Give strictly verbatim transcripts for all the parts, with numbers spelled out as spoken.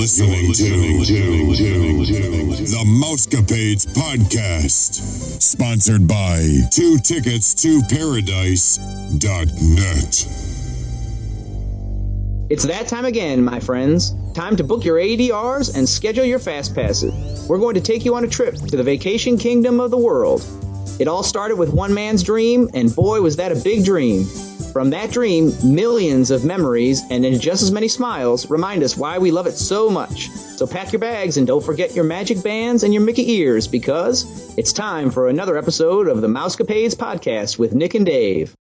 listening, listening to, to, to, to the Mousecapades podcast, sponsored by Two Tickets to Paradise dot net. It's that time again, my friends. Time to book your A D Rs and schedule your fast passes. We're going to take you on a trip to the vacation kingdom of the world. It all started with one man's dream, and boy, was that a big dream. From that dream, millions of memories and in just as many smiles remind us why we love it so much. So pack your bags and don't forget your magic bands and your Mickey ears, because it's time for another episode of the Mousecapades podcast with Nick and Dave.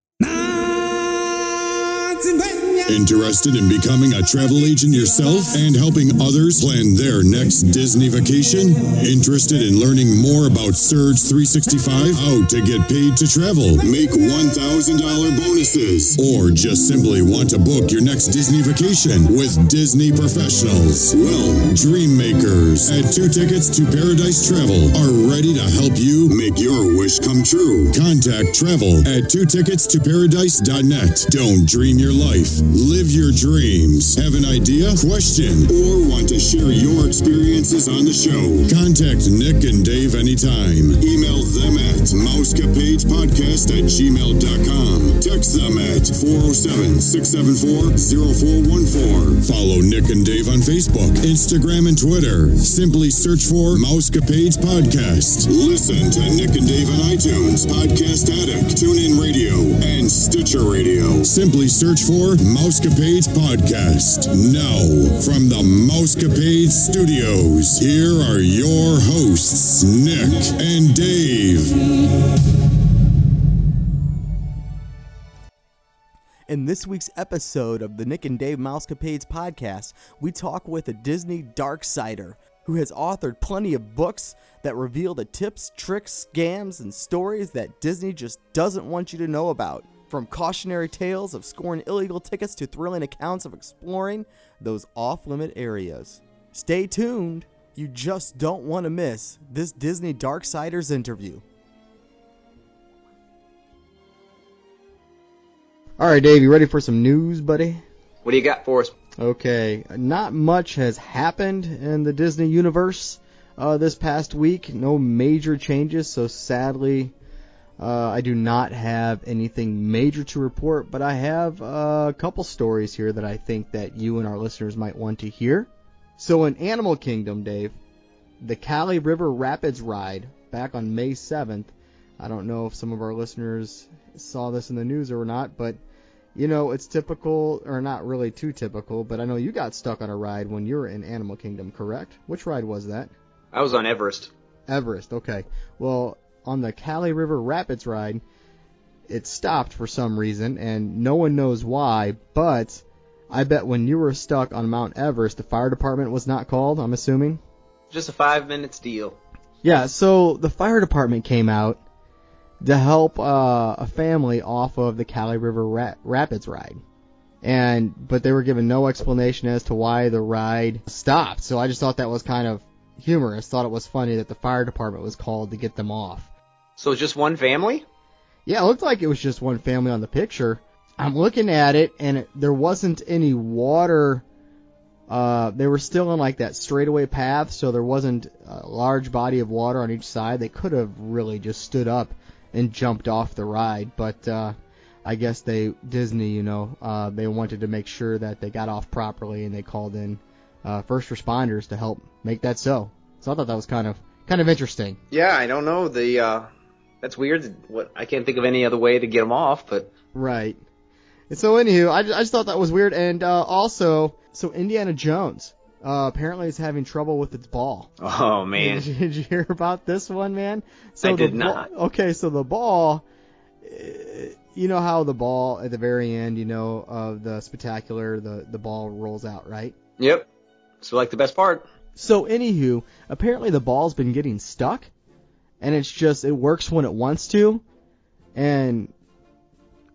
Interested in becoming a travel agent yourself and helping others plan their next Disney vacation? Interested in learning more about Surge three sixty-five? How to get paid to travel? Make one thousand dollars bonuses? Or just simply want to book your next Disney vacation with Disney professionals? Well, Dream Makers at Two Tickets to Paradise Travel are ready to help you make your wish come true. Contact travel at two tickets to paradise dot net. Don't dream your life. Live your dreams. Have an idea, question, or want to share your experiences on the show? Contact Nick and Dave anytime. Email them at mousecapadespodcast at gmail dot com. Text them at four oh seven, six seven four, oh four one four. Follow Nick and Dave on Facebook, Instagram, and Twitter. Simply search for Mousecapades Podcast. Listen to Nick and Dave on iTunes, Podcast Addict, TuneIn Radio, and Stitcher Radio. Simply search for Mousecapades Mousecapades Podcast. Now, from the Mousecapades Studios, here are your hosts, Nick and Dave. In this week's episode of the Nick and Dave Mousecapades Podcast, we talk with a Disney Darksider who has authored plenty of books that reveal the tips, tricks, scams, and stories that Disney just doesn't want you to know about. From cautionary tales of scoring illegal tickets to thrilling accounts of exploring those off-limit areas. Stay tuned. You just don't want to miss this Disney Darksiders interview. All right, Dave, you ready for some news, buddy? What do you got for us? Okay, not much has happened in the Disney universe uh, this past week. No major changes, so sadly... Uh, I do not have anything major to report, but I have uh, a couple stories here that I think that you and our listeners might want to hear. So in Animal Kingdom, Dave, the Cali River Rapids ride back on May seventh, I don't know if some of our listeners saw this in the news or not, but, you know, it's typical, or not really too typical, but I know you got stuck on a ride when you were in Animal Kingdom, correct? Which ride was that? I was on Everest. Everest, okay. Well... on the Cali River Rapids ride, it stopped for some reason, and no one knows why, but I bet when you were stuck on Mount Everest, the fire department was not called, I'm assuming? Just a five minutes deal. Yeah, so the fire department came out to help uh, a family off of the Cali River Ra- Rapids ride, and but they were given no explanation as to why the ride stopped, so I just thought that was kind of humorous. Thought it was funny that the fire department was called to get them off. So just one family? Yeah, it looked like it was just one family on the picture. I'm looking at it, and it, there wasn't any water. Uh, they were still on, like, that straightaway path, so there wasn't a large body of water on each side. They could have really just stood up and jumped off the ride, but uh, I guess they, Disney, you know, uh, they wanted to make sure that they got off properly, and they called in uh, first responders to help make that so. So I thought that was kind of kind of interesting. Yeah, I don't know. The... Uh... That's weird. What I can't think of any other way to get them off, but... Right. And so, anywho, I, I just thought that was weird. And uh, also, so Indiana Jones uh, apparently is having trouble with its ball. Oh, man. Did you, did you hear about this one, man? So I did the, not. Okay, so the ball... You know how the ball, at the very end, you know, of the spectacular, the, the ball rolls out, right? Yep. So, like, the best part. So, anywho, apparently the ball's been getting stuck. And it's just, it works when it wants to, and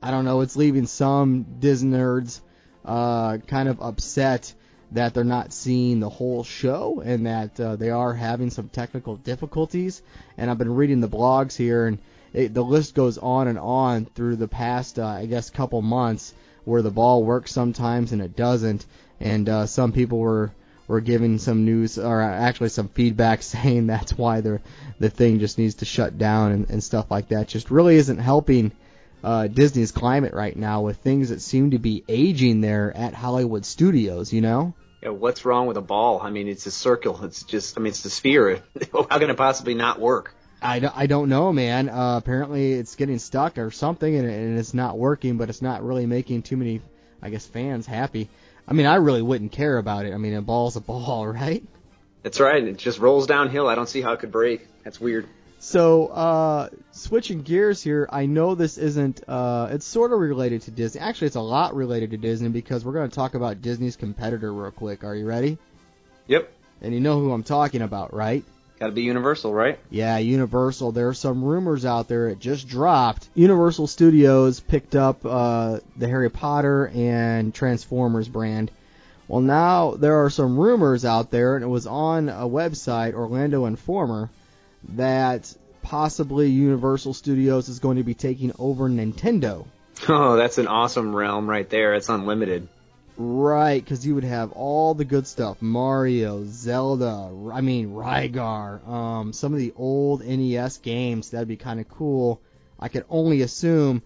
I don't know, it's leaving some Disney nerds uh, kind of upset that they're not seeing the whole show, and that uh, they are having some technical difficulties, and I've been reading the blogs here, and it, the list goes on and on through the past, uh, I guess, couple months, where the ball works sometimes and it doesn't, and uh, some people were... were given some news, or actually some feedback, saying that's why the the thing just needs to shut down and, and stuff like that. Just really isn't helping uh, Disney's climate right now with things that seem to be aging there at Hollywood Studios, you know? Yeah, what's wrong with a ball? I mean, it's a circle. It's just, I mean, it's a sphere. How can it possibly not work? I don't, I don't know, man. Uh, apparently it's getting stuck or something, and, and it's not working, but it's not really making too many, I guess, fans happy. I mean, I really wouldn't care about it. I mean, a ball's a ball, right? That's right. It just rolls downhill. I don't see how it could break. That's weird. So, uh, switching gears here, I know this isn't, uh, it's sort of related to Disney. Actually, it's a lot related to Disney, because we're going to talk about Disney's competitor real quick. Are you ready? Yep. And you know who I'm talking about, right? Got to be Universal, right? Yeah, Universal. There are some rumors out there. It just dropped. Universal Studios picked up uh, the Harry Potter and Transformers brand. Well, now there are some rumors out there, and it was on a website, Orlando Informer, that possibly Universal Studios is going to be taking over Nintendo. Oh, that's an awesome realm right there. It's unlimited. Right, because you would have all the good stuff. Mario, Zelda, I mean, Rygar, um, some of the old N E S games. That'd be kind of cool. I could only assume,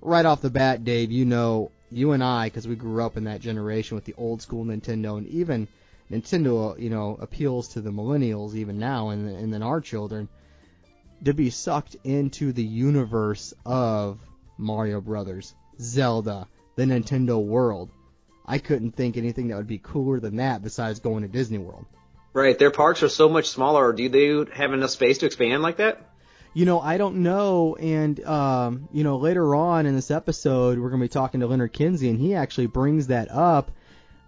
right off the bat, Dave, you know, you and I, because we grew up in that generation with the old school Nintendo, and even Nintendo, you know, appeals to the millennials even now, and, and then our children, to be sucked into the universe of Mario Brothers, Zelda, the Nintendo world. I couldn't think anything that would be cooler than that besides going to Disney World. Right. Their parks are so much smaller. Do they have enough space to expand like that? You know, I don't know. And, um, you know, later on in this episode, we're going to be talking to Leonard Kinsey, and he actually brings that up,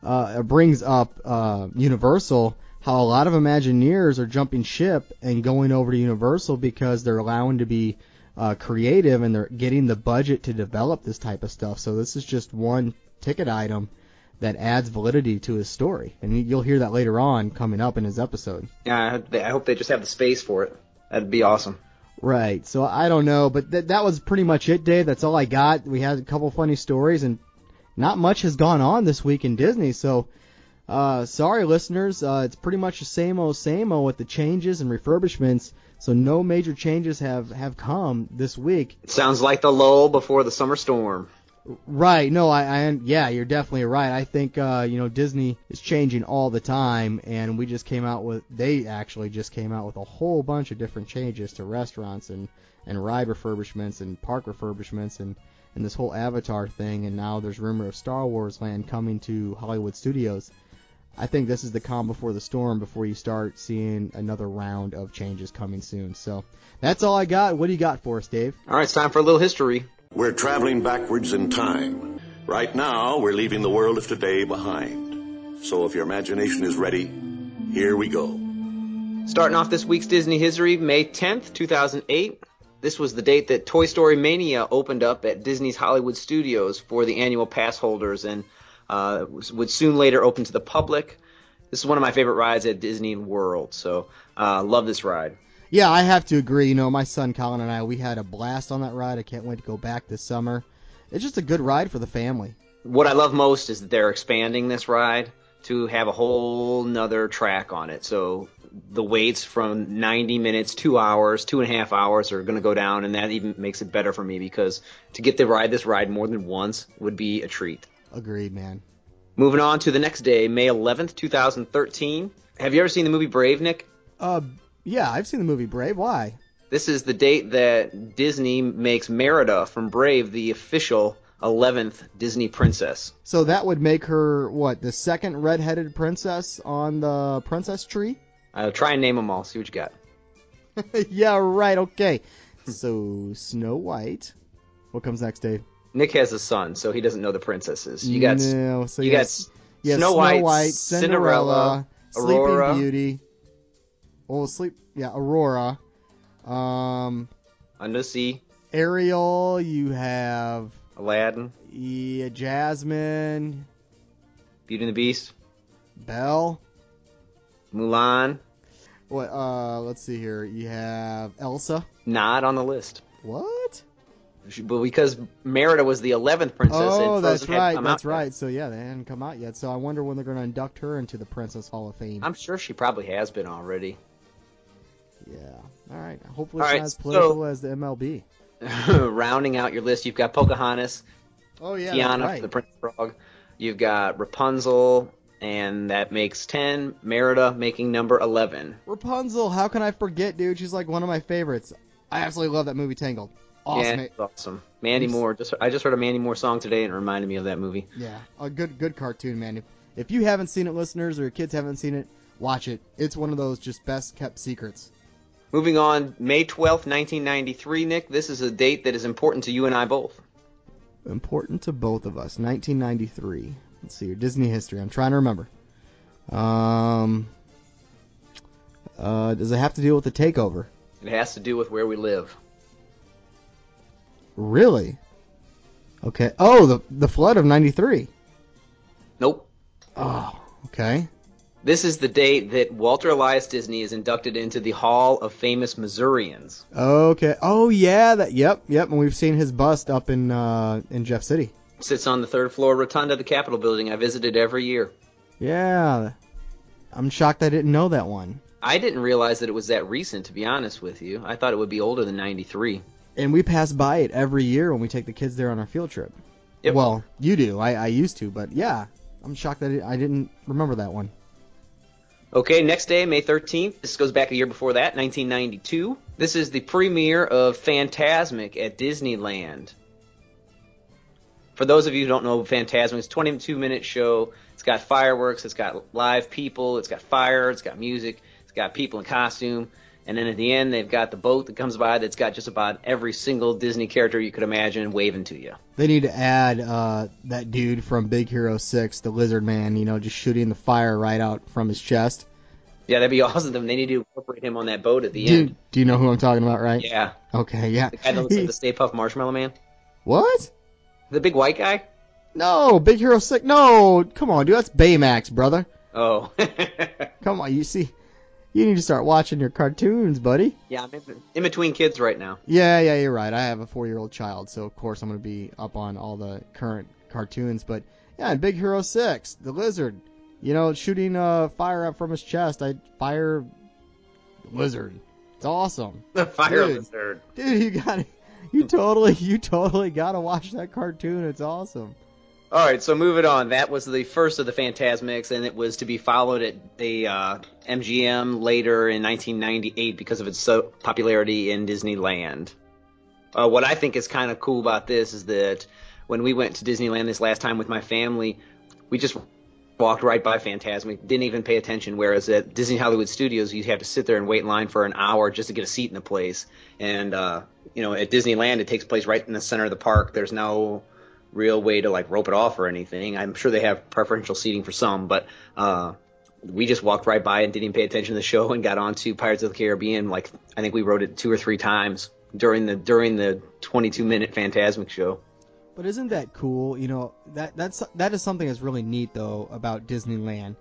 uh, brings up uh, Universal, how a lot of Imagineers are jumping ship and going over to Universal because they're allowing to be uh, creative, and they're getting the budget to develop this type of stuff. So this is just one ticket item that adds validity to his story. And you'll hear that later on coming up in his episode. Yeah, I hope they just have the space for it. That'd be awesome. Right. So I don't know, but th- that was pretty much it, Dave. That's all I got. We had a couple funny stories, and not much has gone on this week in Disney. So uh, sorry, listeners. Uh, it's pretty much the same old, same old with the changes and refurbishments. So no major changes have, have come this week. It sounds like the lull before the summer storm. Right. No, I, I, yeah, you're definitely right. I think, uh, you know, Disney is changing all the time, and we just came out with, they actually just came out with a whole bunch of different changes to restaurants and, and ride refurbishments and park refurbishments and, and this whole Avatar thing, and now there's rumor of Star Wars Land coming to Hollywood Studios. I think this is the calm before the storm, before you start seeing another round of changes coming soon. So that's all I got. What do you got for us, Dave? All right, it's time for a little history. We're traveling backwards in time. Right now, we're leaving the world of today behind. So if your imagination is ready, here we go. Starting off this week's Disney history, May tenth, two thousand eight. This was the date that Toy Story Mania opened up at Disney's Hollywood Studios for the annual pass holders, and uh, would soon later open to the public. This is one of my favorite rides at Disney World, so uh, love this ride. Yeah, I have to agree. You know, my son Colin and I, we had a blast on that ride. I can't wait to go back this summer. It's just a good ride for the family. What I love most is that they're expanding this ride to have a whole nother track on it. So the waits from ninety minutes, two hours, two and a half hours are going to go down, and that even makes it better for me, because to get to ride this ride more than once would be a treat. Agreed, man. Moving on to the next day, May eleventh, two thousand thirteen. Have you ever seen the movie Brave, Nick? Uh. Yeah, I've seen the movie Brave. Why? This is the date that Disney makes Merida from Brave the official eleventh Disney princess. So that would make her, what, the second red-headed princess on the princess tree? I'll try and name them all. See what you got. Yeah, right. Okay. So Snow White. What comes next, Dave? Nick has a son, so he doesn't know the princesses. You got, no, so you you got, got yeah, Snow, Snow White, White Cinderella, Cinderella Aurora. Sleeping Beauty. Well, sleep, yeah, Aurora. Um, Undersea. Ariel, you have... Aladdin. Yeah, Jasmine. Beauty and the Beast. Belle. Mulan. What? Uh, let's see here. You have Elsa. Not on the list. What? She, but because Merida was the eleventh princess. Oh, and that's right. That's right. Yet. So, yeah, they hadn't come out yet. So I wonder when they're going to induct her into the Princess Hall of Fame. I'm sure she probably has been already. Yeah. All right. Hopefully All it's right, not as political so, as the M L B. Rounding out your list, you've got Pocahontas. Oh, yeah. Tiana right. for the Prince Frog. You've got Rapunzel, and that makes ten. Merida making number eleven. Rapunzel, how can I forget, dude? She's like one of my favorites. I absolutely love that movie Tangled. Awesome. Yeah, it's awesome. Mandy Moore. Just I just heard a Mandy Moore song today and it reminded me of that movie. Yeah, a good good cartoon, man. If, if you haven't seen it, listeners, or your kids haven't seen it, watch it. It's one of those just best kept secrets. Moving on, May twelfth, nineteen ninety-three, Nick. This is a date that is important to you and I both. Important to both of us. nineteen ninety-three. Let's see your Disney history. I'm trying to remember. Um. Uh, does it have to deal with the takeover? It has to do with where we live. Really? Okay. Oh, the the flood of ninety-three. Nope. Oh, okay. This is the date that Walter Elias Disney is inducted into the Hall of Famous Missourians. Okay. Oh yeah. That. Yep. Yep. And we've seen his bust up in uh, in Jeff City. Sits on the third floor rotunda of the Capitol building. I visited every year. Yeah. I'm shocked I didn't know that one. I didn't realize that it was that recent, to be honest with you. I thought it would be older than ninety-three. And we pass by it every year when we take the kids there on our field trip. Yep. Well, you do. I, I used to, but yeah. I'm shocked that I didn't remember that one. Okay, next day, May thirteenth. This goes back a year before that, nineteen ninety-two. This is the premiere of Fantasmic at Disneyland. For those of you who don't know Fantasmic, it's a twenty-two minute show. It's got fireworks. It's got live people. It's got fire. It's got music. It's got people in costume. And then at the end, they've got the boat that comes by that's got just about every single Disney character you could imagine waving to you. They need to add uh, that dude from Big Hero six, the lizard man, you know, just shooting the fire right out from his chest. Yeah, that'd be awesome. They need to incorporate him on that boat at the do, end. Do you know who I'm talking about, right? Yeah. Okay, yeah. The guy that looks like the Stay Puft Marshmallow Man. What? The big white guy? No, Big Hero six. No, come on, dude. That's Baymax, brother. Oh. Come on, you see. You need to start watching your cartoons, buddy. Yeah, I'm in between kids right now. Yeah, yeah, you're right. I have a four-year-old child, so of course I'm going to be up on all the current cartoons. But yeah, in Big Hero six, the lizard, you know, shooting uh, fire up from his chest. I fire lizard. It's awesome. The fire dude, lizard. Dude, you got it. You totally, you totally got to watch that cartoon. It's awesome. All right, so moving on. That was the first of the Fantasmics, and it was to be followed at the uh, M G M later in nineteen ninety-eight because of its so popularity in Disneyland. Uh, what I think is kind of cool about this is that when we went to Disneyland this last time with my family, we just walked right by Fantasmic, didn't even pay attention, whereas at Disney Hollywood Studios, you'd have to sit there and wait in line for an hour just to get a seat in the place. And, uh, you know, at Disneyland, it takes place right in the center of the park. There's no real way to like rope it off or anything. I'm sure they have preferential seating for some, but uh, we just walked right by and didn't even pay attention to the show and got on to Pirates of the Caribbean. Like I think we rode it two or three times during the during the twenty-two minute Fantasmic show. But isn't that cool? You know, that that's that is something that's really neat though about Disneyland,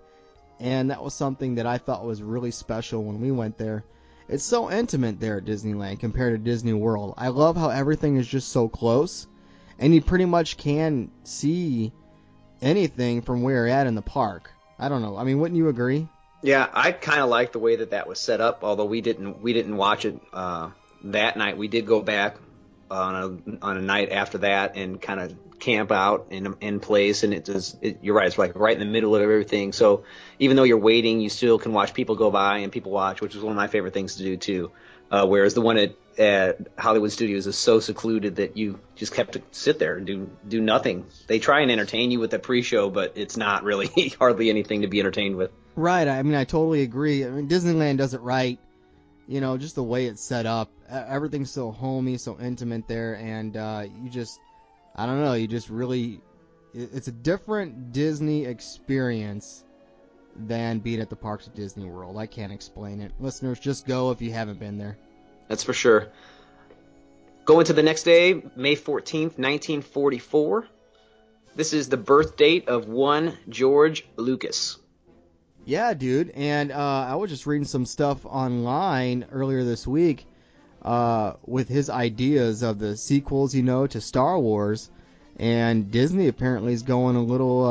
and that was something that I thought was really special when we went there. It's so intimate there at Disneyland compared to Disney World. I love how everything is just so close. And you pretty much can see anything from where you're at in the park. I don't know. I mean, wouldn't you agree? Yeah, I kind of like the way that that was set up. Although we didn't, we didn't watch it uh, that night. We did go back on a on a night after that and kind of camp out in in place. And it does. It, you're right. It's like right in the middle of everything. So even though you're waiting, you still can watch people go by and people watch, which is one of my favorite things to do too. Uh, whereas the one at at Hollywood Studios is so secluded that you just have to sit there and do do nothing. They try and entertain you with the pre-show, but it's not really hardly anything to be entertained with. Right. I mean, I totally agree. I mean, Disneyland does it right. You know, just the way it's set up. Everything's so homey, so intimate there, and uh, you just, I don't know, you just really, it's a different Disney experience than being at the parks at Disney World. I can't explain it. Listeners, just go if you haven't been there. That's for sure. Going to the next day, May fourteenth, nineteen forty-four. This is the birth date of one George Lucas. Yeah, dude. And uh, I was just reading some stuff online earlier this week uh, with his ideas of the sequels, you know, to Star Wars. And Disney apparently is going a little uh,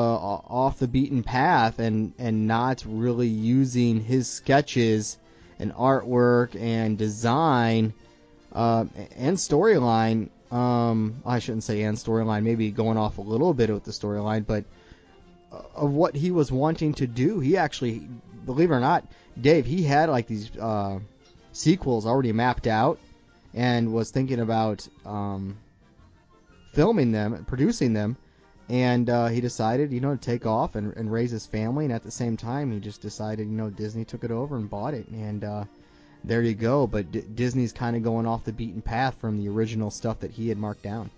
off the beaten path and, and not really using his sketches and artwork and design uh, and storyline. Um, I shouldn't say and storyline, maybe going off a little bit with the storyline, but of what he was wanting to do. He actually, believe it or not, Dave, he had like these uh, sequels already mapped out and was thinking about... Um, filming them, producing them, and uh, he decided, you know, to take off and, and raise his family, and at the same time, he just decided, you know, Disney took it over and bought it, and uh, there you go, but D- Disney's kind of going off the beaten path from the original stuff that he had marked down.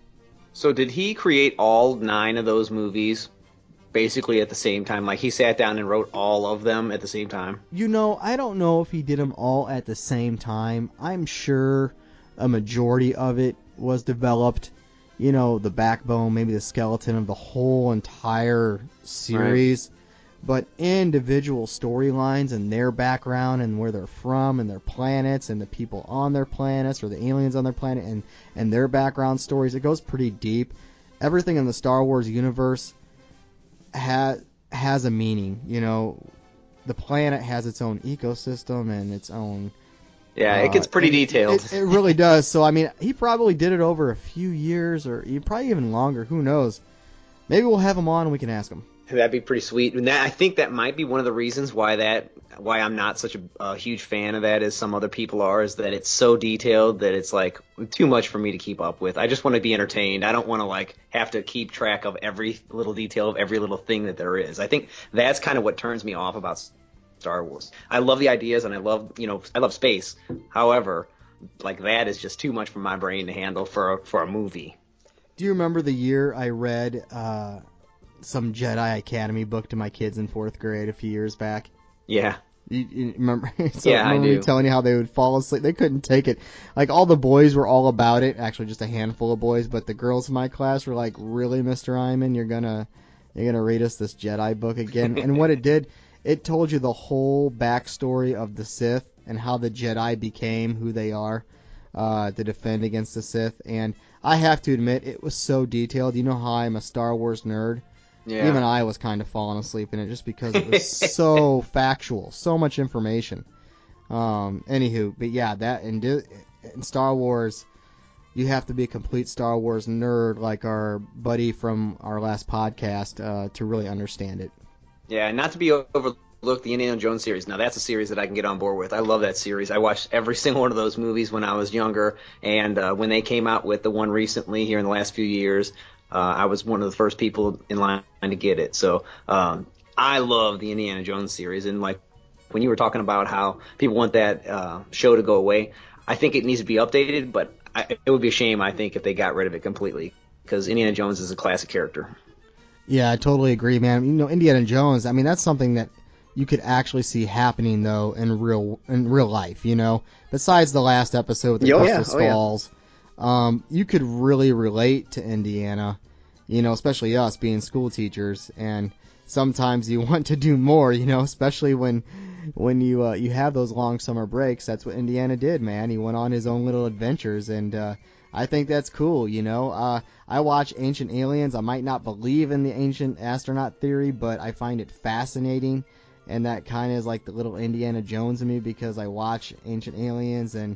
So did he create all nine of those movies basically at the same time? Like, he sat down and wrote all of them at the same time? You know, I don't know if he did them all at the same time. I'm sure a majority of it was developed, you know, the backbone, maybe the skeleton of the whole entire series. Right. But individual storylines and their background and where they're from and their planets and the people on their planets or the aliens on their planet and, and their background stories, it goes pretty deep. Everything in the Star Wars universe ha- has a meaning. You know, the planet has its own ecosystem and its own... Yeah, it gets pretty uh, detailed. It, it, it really does. So, I mean, he probably did it over a few years or probably even longer. Who knows? Maybe we'll have him on and we can ask him. That'd be pretty sweet. And that, I think that might be one of the reasons why that why I'm not such a, a huge fan of that as some other people are, is that it's so detailed that it's, like, too much for me to keep up with. I just want to be entertained. I don't want to, like, have to keep track of every little detail of every little thing that there is. I think that's kind of what turns me off about Star Wars. I love the ideas and I love, you know, I love space. However, like, that is just too much for my brain to handle for a, for a movie. Do you remember the year I read uh, some Jedi Academy book to my kids in fourth grade a few years back? Yeah. You, you remember? So yeah, remember I do. Me telling you how they would fall asleep. They couldn't take it. Like, all the boys were all about it. Actually, just a handful of boys. But the girls in my class were like, really, Mister Iman, you're gonna you're gonna read us this Jedi book again? And what it did... It told you the whole backstory of the Sith and how the Jedi became who they are uh, to defend against the Sith. And I have to admit, it was so detailed. You know how I'm a Star Wars nerd? Yeah. Even I was kind of falling asleep in it just because it was so factual, so much information. Um, anywho, but yeah, that in, in Star Wars, you have to be a complete Star Wars nerd like our buddy from our last podcast uh, to really understand it. Yeah, not to be overlooked, the Indiana Jones series. Now, that's a series that I can get on board with. I love that series. I watched every single one of those movies when I was younger, and uh, when they came out with the one recently here in the last few years, uh, I was one of the first people in line to get it. So um, I love the Indiana Jones series, and like when you were talking about how people want that uh, show to go away, I think it needs to be updated, but I, it would be a shame, I think, if they got rid of it completely, because Indiana Jones is a classic character. Yeah, I totally agree, man. You know, Indiana Jones, I mean, that's something that you could actually see happening, though, in real in real life, you know? Besides the last episode with the oh, crystal yeah. skulls, oh, yeah. um, you could really relate to Indiana, you know, especially us being school teachers, and sometimes you want to do more, you know, especially when when you uh, you have those long summer breaks. That's what Indiana did, man. He went on his own little adventures, and... uh I think that's cool, you know. Uh, I watch Ancient Aliens. I might not believe in the ancient astronaut theory, but I find it fascinating. And that kind of is like the little Indiana Jones in me because I watch Ancient Aliens and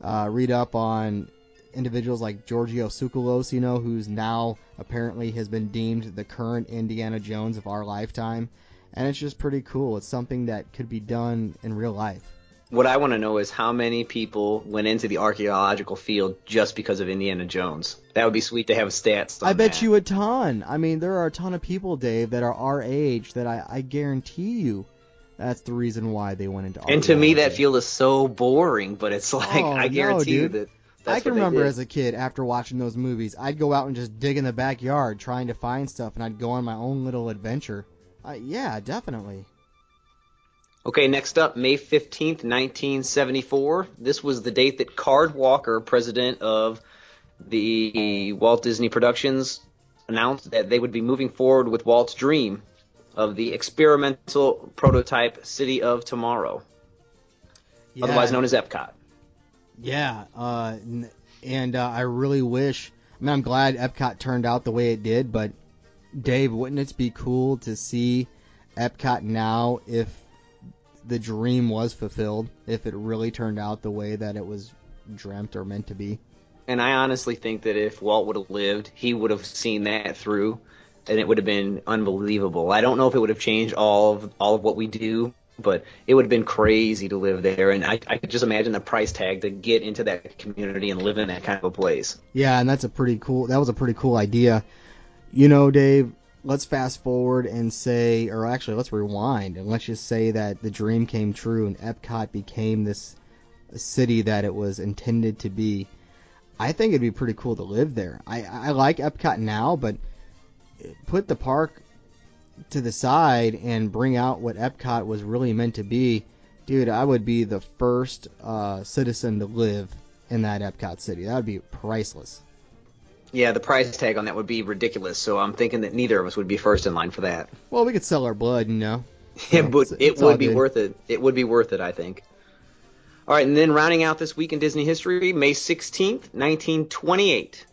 uh, read up on individuals like Giorgio Tsoukalos, you know, who's now apparently has been deemed the current Indiana Jones of our lifetime. And it's just pretty cool. It's something that could be done in real life. What I want to know is how many people went into the archaeological field just because of Indiana Jones. That would be sweet to have stats on I bet that. You a ton. I mean, there are a ton of people, Dave, that are our age that I, I guarantee you that's the reason why they went into archaeology. And to me, that field is so boring, but it's like, oh, I guarantee no, you that that's I can what remember did. As a kid, after watching those movies, I'd go out and just dig in the backyard trying to find stuff, and I'd go on my own little adventure. Uh, yeah, definitely. Okay, next up, May fifteenth, nineteen seventy-four. This was the date that Card Walker, president of the Walt Disney Productions, announced that they would be moving forward with Walt's dream of the experimental prototype City of Tomorrow, yeah, otherwise known as Epcot. Yeah, uh, and uh, I really wish. I mean, I'm glad Epcot turned out the way it did, but Dave, wouldn't it be cool to see Epcot now if the dream was fulfilled, if it really turned out the way that it was dreamt or meant to be? And I honestly think that if Walt would have lived, he would have seen that through, and it would have been unbelievable. I don't know if it would have changed all of all of what we do, but it would have been crazy to live there. And I, I could just imagine the price tag to get into that community and live in that kind of a place. Yeah, and that's a pretty cool. That was a pretty cool idea. You know, Dave, let's fast forward and say, or actually let's rewind and let's just say that the dream came true and Epcot became this city that it was intended to be. I think it'd be pretty cool to live there. I, I like Epcot now, but put the park to the side and bring out what Epcot was really meant to be. Dude, I would be the first uh, citizen to live in that Epcot city. That would be priceless. Yeah, the price tag on that would be ridiculous, so I'm thinking that neither of us would be first in line for that. Well, we could sell our blood, you know. Yeah, but it's, it it's would be good. worth it. It would be worth it, I think. All right, and then rounding out this week in Disney history, May sixteenth, nineteen twenty-eight.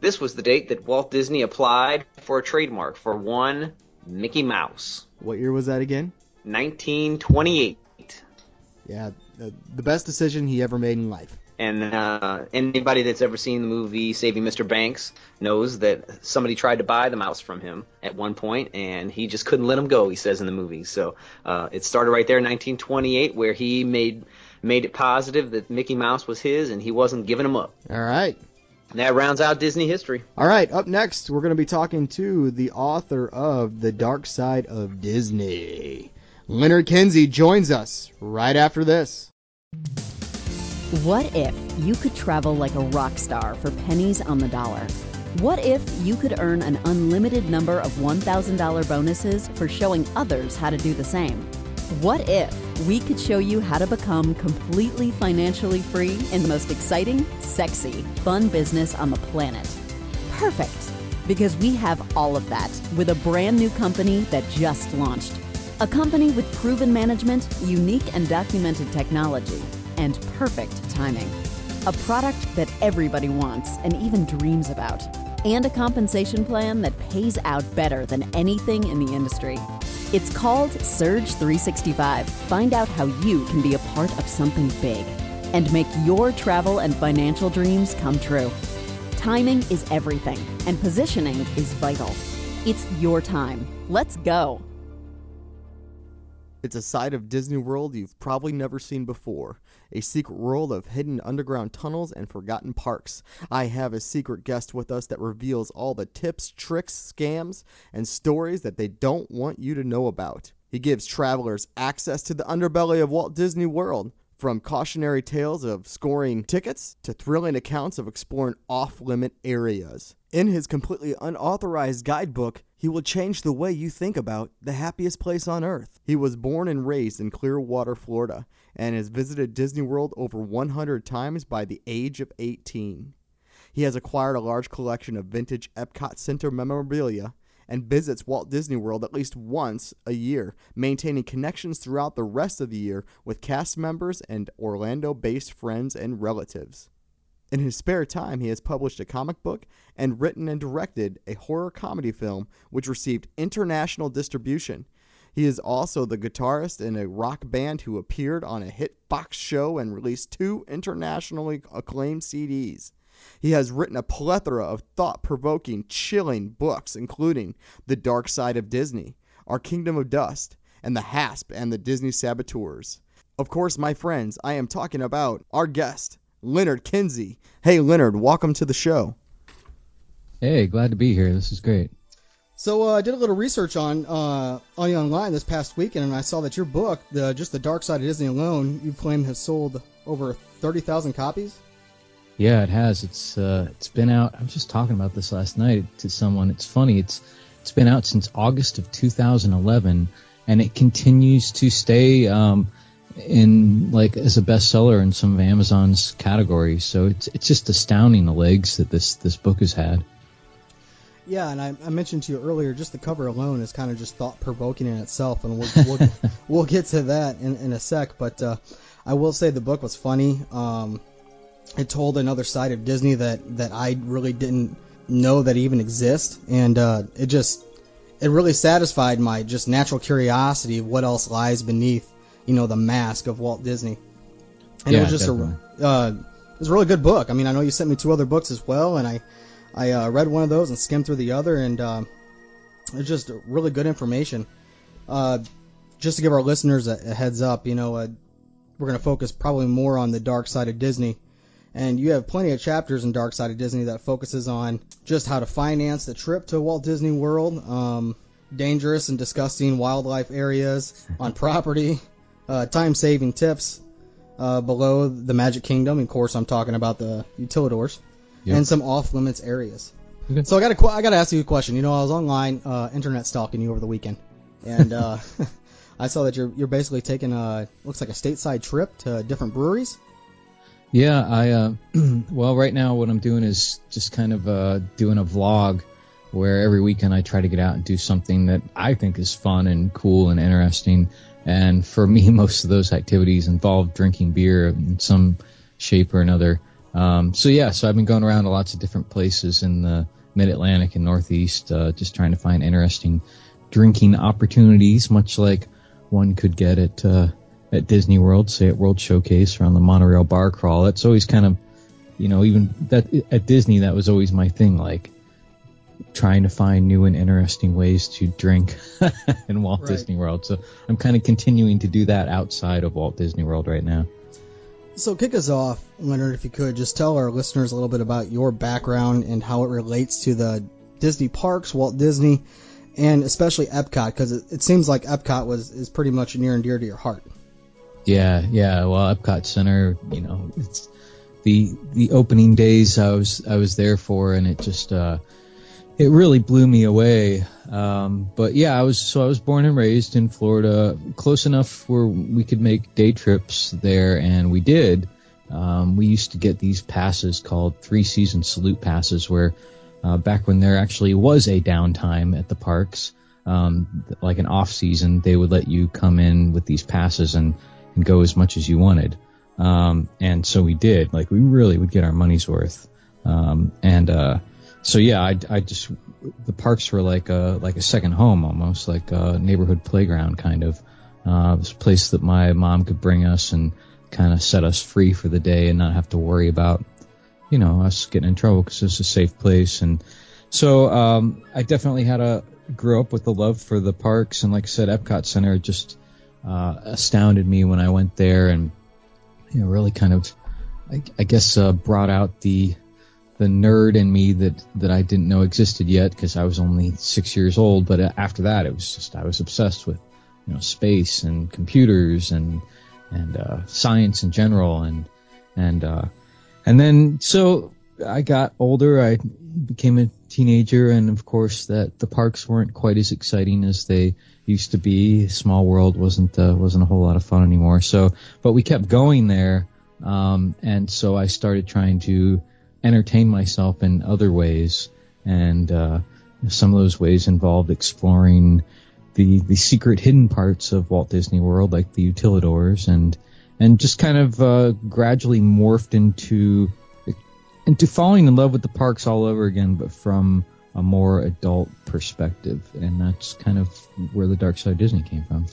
This was the date that Walt Disney applied for a trademark for one Mickey Mouse. What year was that again? nineteen twenty-eight. Yeah, the best decision he ever made in life. And uh, anybody that's ever seen the movie Saving Mister Banks knows that somebody tried to buy the mouse from him at one point, and he just couldn't let him go, he says in the movie. So uh, it started right there in nineteen twenty-eight, where he made made it positive that Mickey Mouse was his, and he wasn't giving him up. All right. And that rounds out Disney history. All right, up next, we're going to be talking to the author of The Dark Side of Disney. Leonard Kinsey joins us right after this. What if you could travel like a rock star for pennies on the dollar? What if you could earn an unlimited number of one thousand dollar bonuses for showing others how to do the same? What if we could show you how to become completely financially free in the most exciting, sexy, fun business on the planet? Perfect, because we have all of that with a brand new company that just launched. A company with proven management, unique and documented technology, and perfect timing. A product that everybody wants and even dreams about. And a compensation plan that pays out better than anything in the industry. It's called Surge three sixty-five. Find out how you can be a part of something big and make your travel and financial dreams come true. Timing is everything, and positioning is vital. It's your time. Let's go. It's a side of Disney World you've probably never seen before. A secret world of hidden underground tunnels and forgotten parks. I have a secret guest with us that reveals all the tips, tricks, scams, and stories that they don't want you to know about. He gives travelers access to the underbelly of Walt Disney World, from cautionary tales of scoring tickets to thrilling accounts of exploring off-limit areas. In his completely unauthorized guidebook, he will change the way you think about the happiest place on earth. He was born and raised in Clearwater, Florida, and has visited Disney World over one hundred times by the age of eighteen. He has acquired a large collection of vintage Epcot Center memorabilia and visits Walt Disney World at least once a year, maintaining connections throughout the rest of the year with cast members and Orlando-based friends and relatives. In his spare time, he has published a comic book and written and directed a horror comedy film, which received international distribution. He is also the guitarist in a rock band who appeared on a hit box show and released two internationally acclaimed C Ds. He has written a plethora of thought-provoking, chilling books, including The Dark Side of Disney, Our Kingdom of Dust, and The Hasp and the Disney Saboteurs. Of course, my friends, I am talking about our guest, Leonard Kinsey. Hey, Leonard, welcome to the show. Hey, glad to be here. This is great. So uh, I did a little research on uh, on you online this past weekend, and I saw that your book, the, just The Dark Side of Disney alone, you claim has sold over thirty thousand copies? Yeah, it has. It's uh, it's been out. I was just talking about this last night to someone. It's funny. It's It's been out since August of two thousand eleven, and it continues to stay... Um, in like as a bestseller in some of Amazon's categories, so it's it's just astounding the legs that this this book has had. Yeah, and I, I mentioned to you earlier, just the cover alone is kind of just thought provoking in itself, and we'll we'll, we'll get to that in, in a sec. But uh, I will say the book was funny. Um, it told another side of Disney that, that I really didn't know that even exist. And uh, it just, it really satisfied my just natural curiosity of what else lies beneath, you know, the mask of Walt Disney. And yeah, it was just definitely. a, uh, it was a really good book. I mean, I know you sent me two other books as well, and I, I uh, read one of those and skimmed through the other, and uh, it's just really good information. Uh, just to give our listeners a, a heads up, you know, uh, we're going to focus probably more on the dark side of Disney. And you have plenty of chapters in Dark Side of Disney that focuses on just how to finance the trip to Walt Disney World, um, dangerous and disgusting wildlife areas on property, uh, time-saving tips uh, below the Magic Kingdom. Of course, I'm talking about the Utilidors, yep. and some off-limits areas. Okay. So I got to I got to ask you a question. You know, I was online uh, internet stalking you over the weekend, and uh, I saw that you're you're basically taking a looks like a stateside trip to different breweries. Yeah, I uh, well, right now what I'm doing is just kind of uh, doing a vlog where every weekend I try to get out and do something that I think is fun and cool and interesting. And for me, most of those activities involve drinking beer in some shape or another. Um, so yeah, so I've been going around to lots of different places in the Mid-Atlantic and Northeast, uh, just trying to find interesting drinking opportunities, much like one could get at... Uh, at Disney World, say at World Showcase or on the monorail bar crawl. It's always kind of, you know, even that at Disney, that was always my thing, like trying to find new and interesting ways to drink in Walt right. Disney World. So I'm kind of continuing to do that outside of Walt Disney World right now. So kick us off, Leonard, if you could. Just tell our listeners a little bit about your background and how it relates to the Disney parks, Walt Disney, and especially Epcot, because it, it seems like Epcot was is pretty much near and dear to your heart. Yeah, yeah. Well, Epcot Center, you know, it's the the opening days I was I was there for, and it just uh, it really blew me away. Um, but yeah, I was so I was born and raised in Florida, close enough where we could make day trips there, and we did. Um, we used to get these passes called Three Season Salute passes, where uh, back when there actually was a downtime at the parks, um, like an off season, they would let you come in with these passes and. and go as much as you wanted. Um, and so we did, like, we really would get our money's worth. Um, and, uh, so yeah, I, I just, the parks were like a, like a second home, almost like a neighborhood playground kind of, uh, it was a place that my mom could bring us and kind of set us free for the day and not have to worry about, you know, us getting in trouble because it's a safe place. And so, um, I definitely had a, grew up with the love for the parks. And like I said, Epcot Center just, Uh, astounded me when I went there, and you know, really kind of, I, I guess, uh, brought out the the nerd in me that, that I didn't know existed yet because I was only six years old. But after that, it was just I was obsessed with, you know, space and computers and and uh, science in general, and and uh, and then so I got older, I became a teenager, and of course that the parks weren't quite as exciting as they used to be. Small World wasn't uh, wasn't a whole lot of fun anymore. So, but we kept going there, um, and so I started trying to entertain myself in other ways, and uh, some of those ways involved exploring the the secret hidden parts of Walt Disney World, like the Utilidors, and and just kind of uh, gradually morphed into. into falling in love with the parks all over again, but from a more adult perspective. And that's kind of where the Dark Side of Disney came from.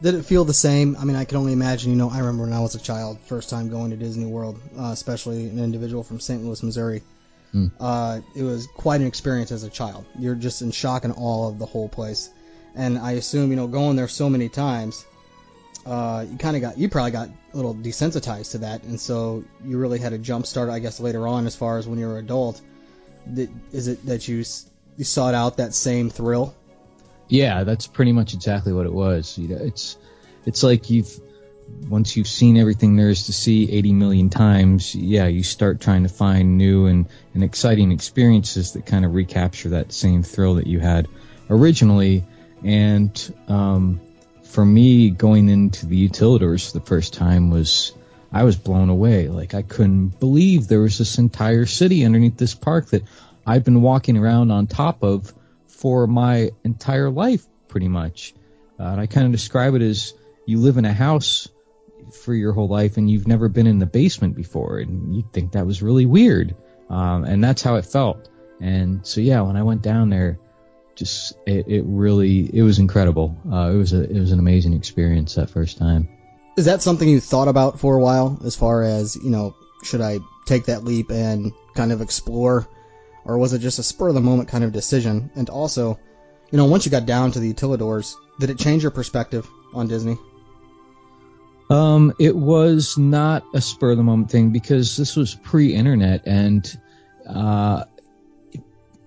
Did it feel the same? I mean, I can only imagine, you know, I remember when I was a child, first time going to Disney World, uh, especially an individual from Saint Louis, Missouri. Mm. Uh, it was quite an experience as a child. You're just in shock and awe of the whole place. And I assume, you know, going there so many times, Uh, you kind of got, you probably got a little desensitized to that, and so you really had a jump start, I guess, later on as far as when you were an adult. Is it that you you sought out that same thrill? Yeah, that's pretty much exactly what it was. You know, it's it's like you've once you've seen everything there is to see eighty million times. Yeah, you start trying to find new and, and exciting experiences that kind of recapture that same thrill that you had originally, and um. For me, going into the Utilidors for the first time was, I was blown away. Like, I couldn't believe there was this entire city underneath this park that I've been walking around on top of for my entire life, pretty much. Uh, and I kind of describe it as you live in a house for your whole life and you've never been in the basement before, and you'd think that was really weird. Um, and that's how it felt. And so, yeah, when I went down there, just it, it really it was incredible. Uh, it was a it was an amazing experience that first time. Is that something you thought about for a while, as far as, you know, should I take that leap and kind of explore, or was it just a spur of the moment kind of decision? And also, you know, once you got down to the Utilidors, did it change your perspective on Disney? Um, it was not a spur of the moment thing, because this was pre-internet, and uh, it,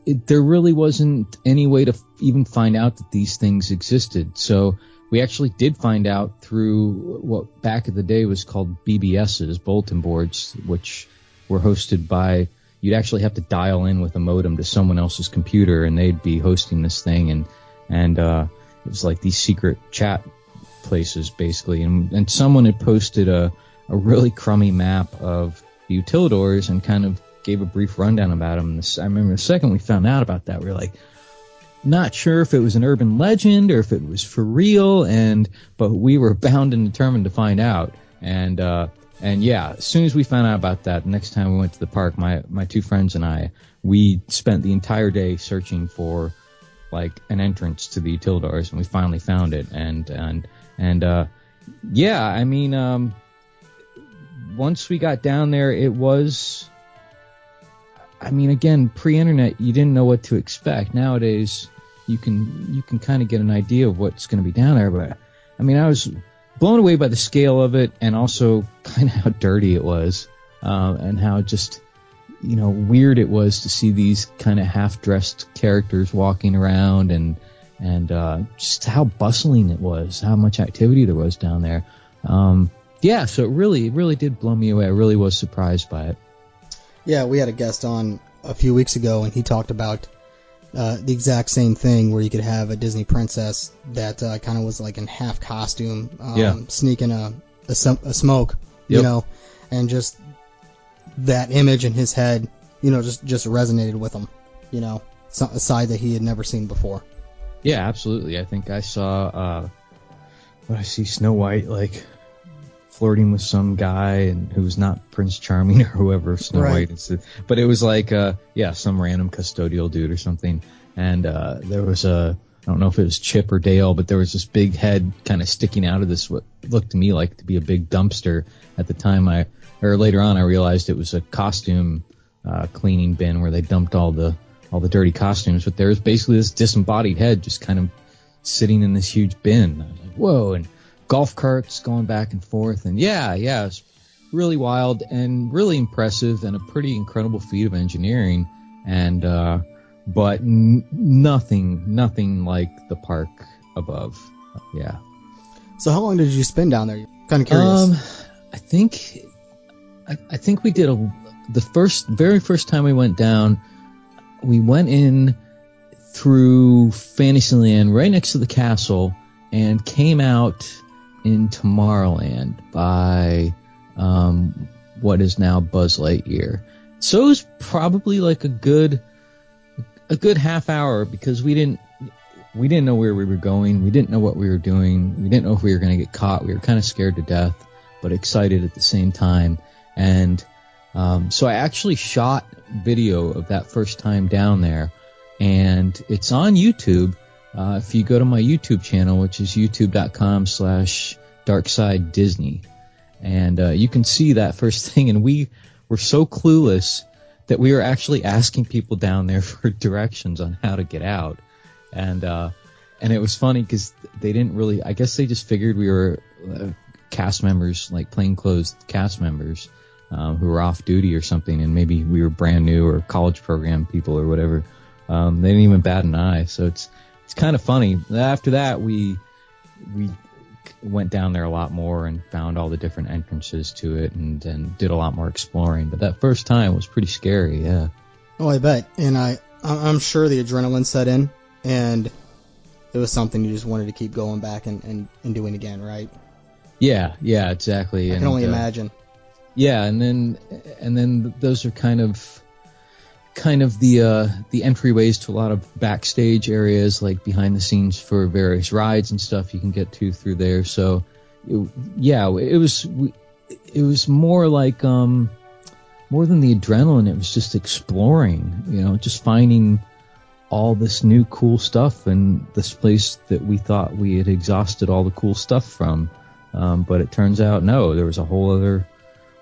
it, there really wasn't any way to f- even find out that these things existed. So we actually did find out through what back in the day was called B B S's, bulletin boards, which were hosted by, you'd actually have to dial in with a modem to someone else's computer, and they'd be hosting this thing, and and uh, it was like these secret chat places basically, and, and someone had posted a, a really crummy map of the Utilidors and kind of gave a brief rundown about them. And this, I remember the second we found out about that, we were like, not sure if it was an urban legend or if it was for real, and but we were bound and determined to find out. And uh, and yeah, as soon as we found out about that, the next time we went to the park, my, my two friends and I, we spent the entire day searching for like an entrance to the Utilidors, and we finally found it. And and And, uh, yeah, I mean, um, once we got down there, it was, I mean, again, pre-internet, you didn't know what to expect. Nowadays, you can, you can kind of get an idea of what's going to be down there. But I mean, I was blown away by the scale of it, and also kind of how dirty it was, um, uh, and how just, you know, weird it was to see these kind of half-dressed characters walking around, and, And uh, just how bustling it was, how much activity there was down there. Um, yeah, so it really, it really did blow me away. I really was surprised by it. Yeah, we had a guest on a few weeks ago, and he talked about uh, the exact same thing, where you could have a Disney princess that uh, kind of was like in half costume, um, yeah. sneaking a, a, a smoke, yep. you know, and just that image in his head, you know, just, just resonated with him, you know, a side that he had never seen before. Yeah, absolutely. I think I saw, uh, what I see, Snow White, like, flirting with some guy and who was not Prince Charming or whoever Snow right. White is. But it was like, uh, yeah, some random custodial dude or something. And uh, there was a, I don't know if it was Chip or Dale, but there was this big head kind of sticking out of this, what looked to me like to be a big dumpster. At the time, I, or later on, I realized it was a costume uh, cleaning bin where they dumped all the, all the dirty costumes, but there was basically this disembodied head just kind of sitting in this huge bin. I was like, whoa, and golf carts going back and forth. And yeah, yeah, it was really wild and really impressive, and a pretty incredible feat of engineering. And, uh, but n- nothing, nothing like the park above. Yeah. So how long did you spend down there? Kind of curious. Um, I think, I, I think we did a, the first, very first time we went down, we went in through Fantasyland right next to the castle, and came out in Tomorrowland by um, what is now Buzz Lightyear. So it was probably like a good a good half hour, because we didn't we didn't know where we were going, we didn't know what we were doing, we didn't know if we were going to get caught. We were kind of scared to death, but excited at the same time. And Um, so I actually shot video of that first time down there, and it's on YouTube. Uh, if you go to my YouTube channel, which is youtube.com slash darksidedisney, and uh, you can see that first thing. And we were so clueless that we were actually asking people down there for directions on how to get out. And uh, and it was funny, because they didn't really, I guess they just figured we were uh, cast members, like plainclothes cast members. Um, who were off duty or something, and maybe we were brand new or college program people or whatever. Um, they didn't even bat an eye, so it's it's kind of funny. After that, we we went down there a lot more and found all the different entrances to it, and, and did a lot more exploring. But that first time was pretty scary, yeah. Oh, I bet, and I I'm sure the adrenaline set in, and it was something you just wanted to keep going back and, and, and doing again, right? Yeah, yeah, exactly. I can and, only uh, imagine. Yeah, and then and then those are kind of kind of the uh, the entryways to a lot of backstage areas, like behind the scenes for various rides and stuff you can get to through there. So it, yeah, it was it was more like um, more than the adrenaline. It was just exploring, you know, just finding all this new cool stuff in this place that we thought we had exhausted all the cool stuff from. Um, but it turns out, no, there was a whole other,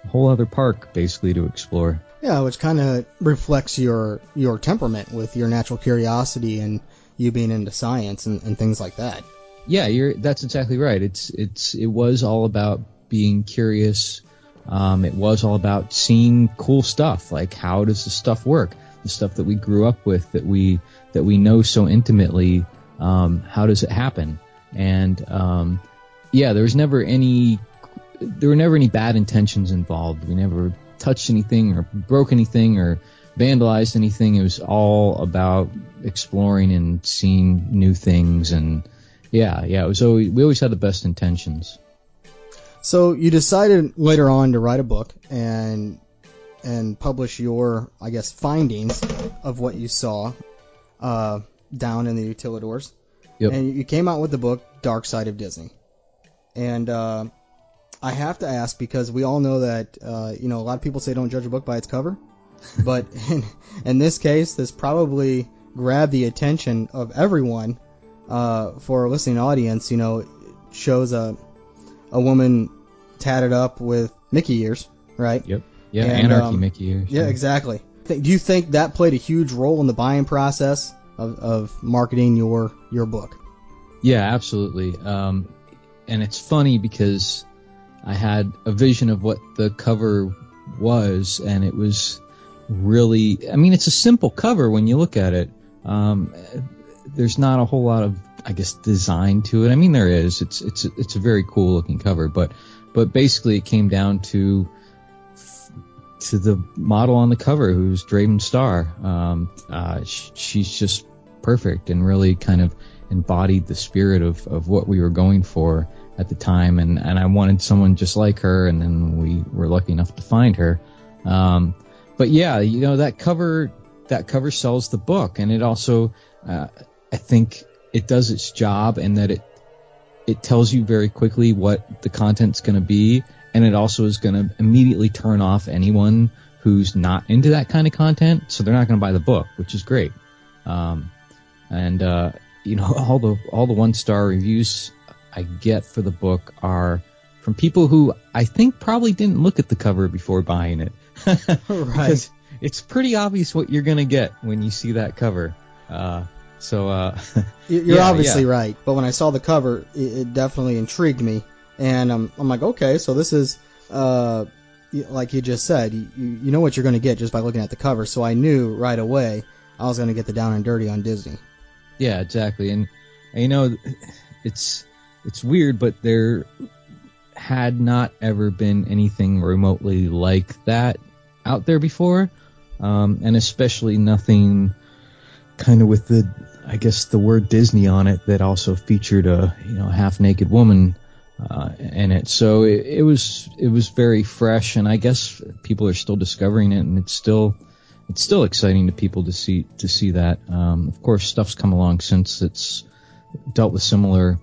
a whole other park basically to explore. Yeah, which kind of reflects your your temperament with your natural curiosity and you being into science and, and things like that. Yeah, you're. That's exactly right. It's it's it was all about being curious. Um, it was all about seeing cool stuff. Like, how does this stuff work? The stuff that we grew up with, that we that we know so intimately. Um, how does it happen? And um, yeah, there was never any. There were never any bad intentions involved. We never touched anything or broke anything or vandalized anything. It was all about exploring and seeing new things, and yeah, yeah. It was always, we always had the best intentions. So you decided later on to write a book and and publish your, I guess, findings of what you saw uh, down in the Utilidors. Yep. And you came out with the book Dark Side of Disney, and uh, I have to ask, because we all know that, uh, you know, a lot of people say don't judge a book by its cover, but in, in this case, this probably grabbed the attention of everyone uh, for a listening audience. You know, it shows a a woman tatted up with Mickey ears, right? Yep. Yeah, and, Anarchy um, Mickey ears. Yeah, yeah, exactly. Do you think that played a huge role in the buying process of, of marketing your, your book? Yeah, absolutely. Um, and it's funny because I had a vision of what the cover was, and it was really, I mean, it's a simple cover when you look at it. Um, there's not a whole lot of, I guess, design to it. I mean, there is. It's it's it's a very cool looking cover, but but basically it came down to to the model on the cover, who's Draven Starr. Um, uh, sh- she's just perfect and really kind of embodied the spirit of, of what we were going for at the time, and, and I wanted someone just like her, and then we were lucky enough to find her. Um, but yeah, you know, that cover that cover sells the book, and it also, uh, I think it does its job in that it it tells you very quickly what the content's going to be, and it also is going to immediately turn off anyone who's not into that kind of content, so they're not going to buy the book, which is great. Um, and, uh, you know, all the all the one-star reviews I get for the book are from people who I think probably didn't look at the cover before buying it. Right. It's pretty obvious what you're going to get when you see that cover. Uh, so uh, You're yeah, obviously yeah. right. But when I saw the cover, it, it definitely intrigued me. And um, I'm like, okay, so this is, uh, like you just said, you, you know what you're going to get just by looking at the cover. So I knew right away I was going to get the down and dirty on Disney. Yeah, exactly. And, you know, it's... It's weird, but there had not ever been anything remotely like that out there before, um, and especially nothing kind of with the, I guess, the word Disney on it that also featured a, you know, half-naked woman uh, in it. So it, it was it was very fresh, and I guess people are still discovering it, and it's still it's still exciting to people to see to see that. Um, of course, stuff's come along since it's dealt with similar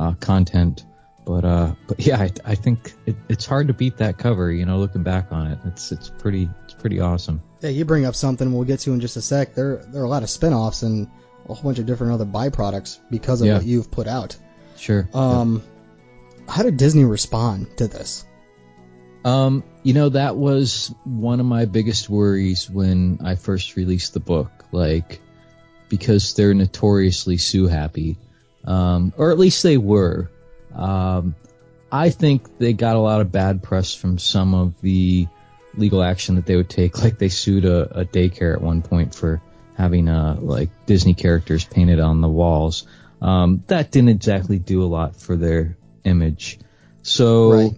Uh, content, but uh, but yeah, I, I think it, it's hard to beat that cover. You know, looking back on it, it's it's pretty it's pretty awesome. Yeah, you bring up something we'll get to in just a sec. There there are a lot of spinoffs and a whole bunch of different other byproducts because of yeah. what you've put out. Sure. Um, yeah. How did Disney respond to this? Um, you know, that was one of my biggest worries when I first released the book, like because they're notoriously sue happy. Um, or at least they were. Um, I think they got a lot of bad press from some of the legal action that they would take. Like they sued a, a daycare at one point for having uh, like Disney characters painted on the walls. Um, that didn't exactly do a lot for their image. So right.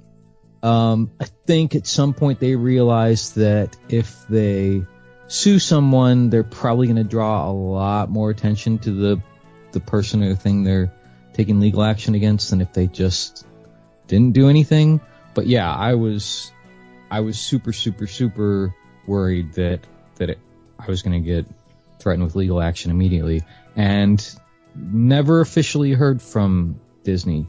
um, I think at some point they realized that if they sue someone, they're probably going to draw a lot more attention to the the person or the thing they're taking legal action against than if they just didn't do anything. But yeah, I was I was super, super, super worried that that it, I was going to get threatened with legal action immediately, and never officially heard from Disney.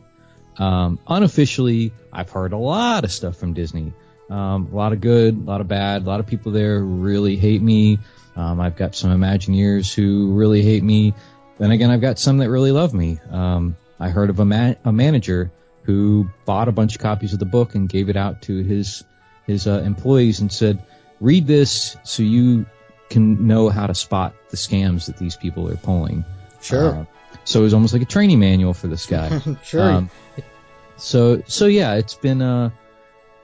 Um, unofficially, I've heard a lot of stuff from Disney. Um, a lot of good, a lot of bad. A lot of people there really hate me. Um, I've got some Imagineers who really hate me. Then again, I've got some that really love me. Um, I heard of a, ma- a manager who bought a bunch of copies of the book and gave it out to his his uh, employees and said, read this so you can know how to spot the scams that these people are pulling. Sure. Uh, so it was almost like a training manual for this guy. Sure. Um, so, so yeah, it's been, uh,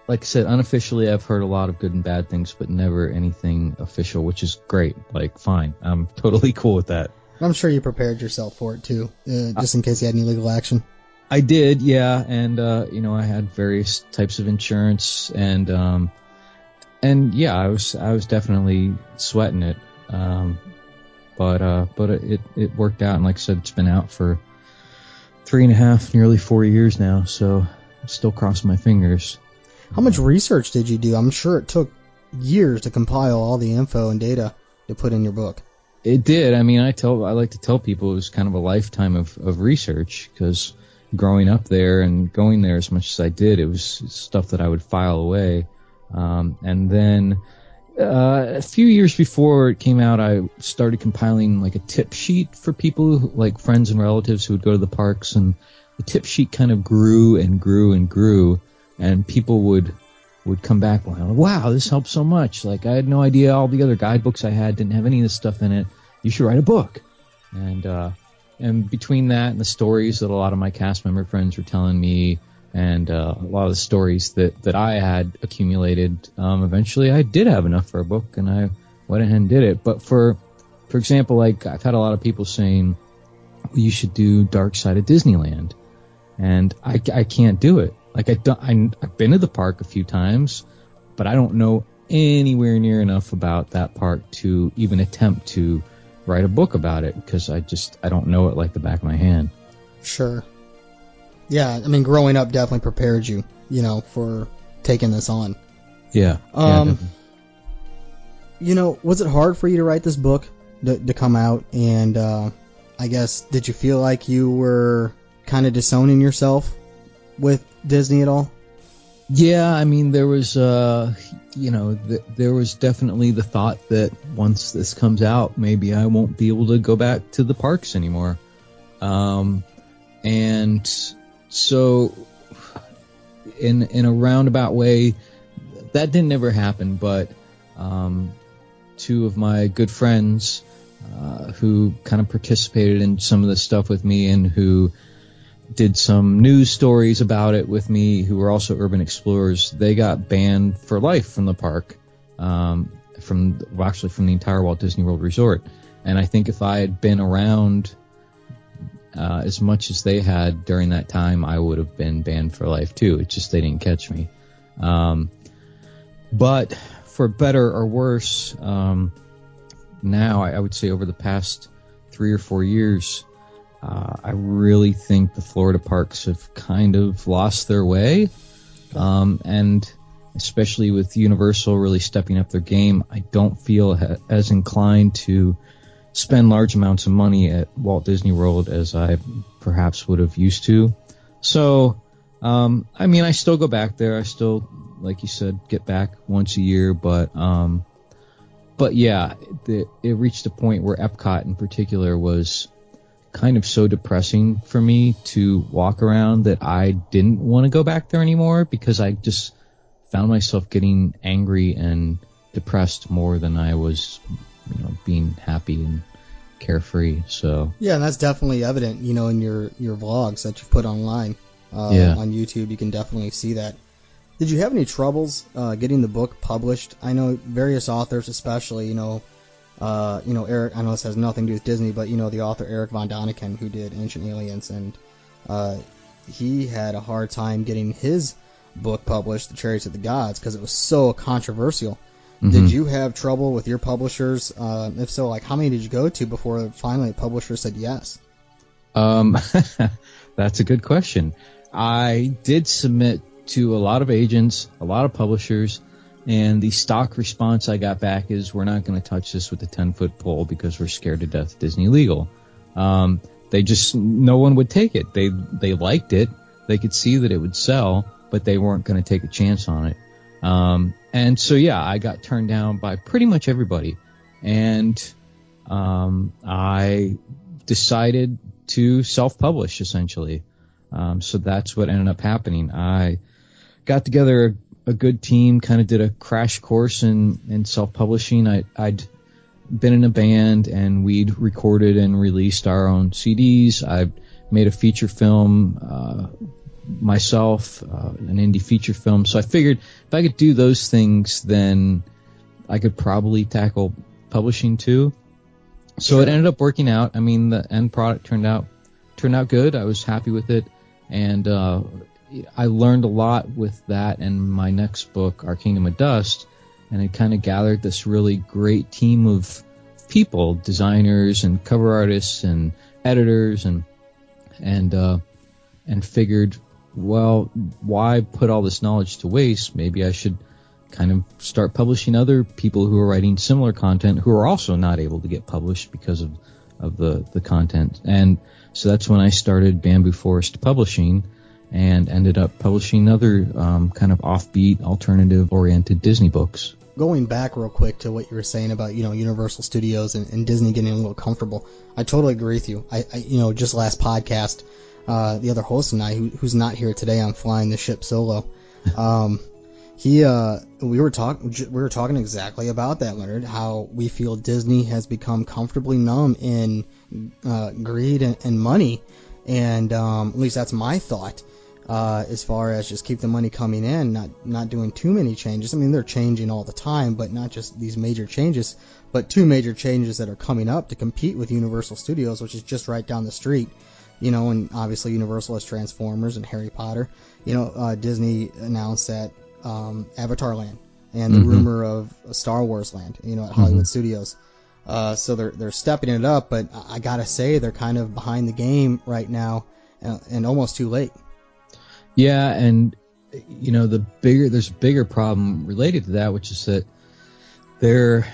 like I said, unofficially I've heard a lot of good and bad things, but never anything official, which is great. Like, fine. I'm totally cool with that. I'm sure you prepared yourself for it, too, uh, just in case you had any legal action. I did, yeah, and, uh, you know, I had various types of insurance, and, um, and yeah, I was I was definitely sweating it, um, but uh, but it, it worked out, and like I said, it's been out for three and a half, nearly four years now, so I'm still crossing my fingers. How much research did you do? I'm sure it took years to compile all the info and data to put in your book. It did. I mean, I tell I like to tell people it was kind of a lifetime of, of research, because growing up there and going there as much as I did, it was stuff that I would file away. Um, and then uh, a few years before it came out, I started compiling like a tip sheet for people, like friends and relatives who would go to the parks. And the tip sheet kind of grew and grew and grew. And people would would come back, like, wow, this helped so much. Like, I had no idea all the other guidebooks I had didn't have any of this stuff in it. You should write a book. And uh, and between that and the stories that a lot of my cast member friends were telling me, and uh, a lot of the stories that, that I had accumulated, um, eventually I did have enough for a book, and I went ahead and did it. But for for example, like, I've had a lot of people saying, you should do Dark Side of Disneyland. And I, I can't do it. Like, I've, done, I've been to the park a few times, but I don't know anywhere near enough about that park to even attempt to write a book about it, because I just, I don't know it like the back of my hand. Sure. Yeah, I mean, growing up definitely prepared you, you know, for taking this on. Yeah. Um, yeah, you know, was it hard for you to write this book, to, to come out? And uh, I guess, did you feel like you were kind of disowning yourself with Disney at all? Yeah, I mean, there was, uh, you know, th- there was definitely the thought that once this comes out, maybe I won't be able to go back to the parks anymore. Um, and so in, in a roundabout way, that didn't ever happen. But um, two of my good friends uh, who kind of participated in some of this stuff with me, and who did some news stories about it with me, who were also urban explorers, they got banned for life from the park, um, from well, actually from the entire Walt Disney World Resort. And I think if I had been around uh, as much as they had during that time, I would have been banned for life too. It's just they didn't catch me. Um, but for better or worse, um, now I, I would say over the past three or four years, Uh, I really think the Florida parks have kind of lost their way, um, and especially with Universal really stepping up their game, I don't feel ha- as inclined to spend large amounts of money at Walt Disney World as I perhaps would have used to. So, um, I mean, I still go back there. I still, like you said, get back once a year, but um, but yeah, it, it reached a point where Epcot in particular was kind of so depressing for me to walk around that I didn't want to go back there anymore, because I just found myself getting angry and depressed more than I was, you know, being happy and carefree. So yeah, and that's definitely evident, you know, in your, your vlogs that you put online uh, yeah. on YouTube. You can definitely see that. Did you have any troubles uh, getting the book published? I know various authors, especially, you know, Uh, you know, Eric, I know this has nothing to do with Disney, but, you know, the author Eric von Däniken, who did Ancient Aliens, and uh, he had a hard time getting his book published, The Chariots of the Gods, because it was so controversial. Mm-hmm. Did you have trouble with your publishers? Uh, if so, like, how many did you go to before finally a publisher said yes? Um, that's a good question. I did submit to a lot of agents, a lot of publishers, and the stock response I got back is, we're not going to touch this with a ten-foot pole because we're scared to death of Disney legal. Um, they just, no one would take it. They they liked it. They could see that it would sell, but they weren't going to take a chance on it. Um, and so, yeah, I got turned down by pretty much everybody. And um, I decided to self-publish, essentially. Um, so that's what ended up happening. I got together a, a good team, kind of did a crash course in, in self-publishing. I, I'd been in a band, and we'd recorded and released our own C Ds. I made a feature film uh, myself, uh, an indie feature film. So I figured if I could do those things, then I could probably tackle publishing too. So sure. It ended up working out. I mean, the end product turned out turned out good. I was happy with it, and uh, I learned a lot with that and my next book, Our Kingdom of Dust, and it kind of gathered this really great team of people, designers and cover artists and editors, and and uh, and figured, well, why put all this knowledge to waste? Maybe I should kind of start publishing other people who are writing similar content who are also not able to get published because of, of the, the content. And so that's when I started Bamboo Forest Publishing and ended up publishing other um, kind of offbeat, alternative-oriented Disney books. Going back real quick to what you were saying about, you know, Universal Studios and, and Disney getting a little comfortable, I totally agree with you. I, I you know, just last podcast, uh, the other host and I, who, who's not here today, I'm flying the ship solo, um... He, uh, we were talking, we were talking exactly about that, Leonard. How we feel Disney has become comfortably numb in uh, greed and, and money, and um, at least that's my thought. Uh, as far as just keep the money coming in, not not doing too many changes. I mean, they're changing all the time, but not just these major changes, but two major changes that are coming up to compete with Universal Studios, which is just right down the street. You know, and obviously Universal has Transformers and Harry Potter. You know, uh, Disney announced that. Um, Avatar Land and the mm-hmm. rumor of Star Wars Land, you know, at Hollywood mm-hmm. Studios. Uh, so they're they're stepping it up, but I gotta say they're kind of behind the game right now, and, and almost too late. Yeah, and you know the bigger there's a bigger problem related to that, which is that they're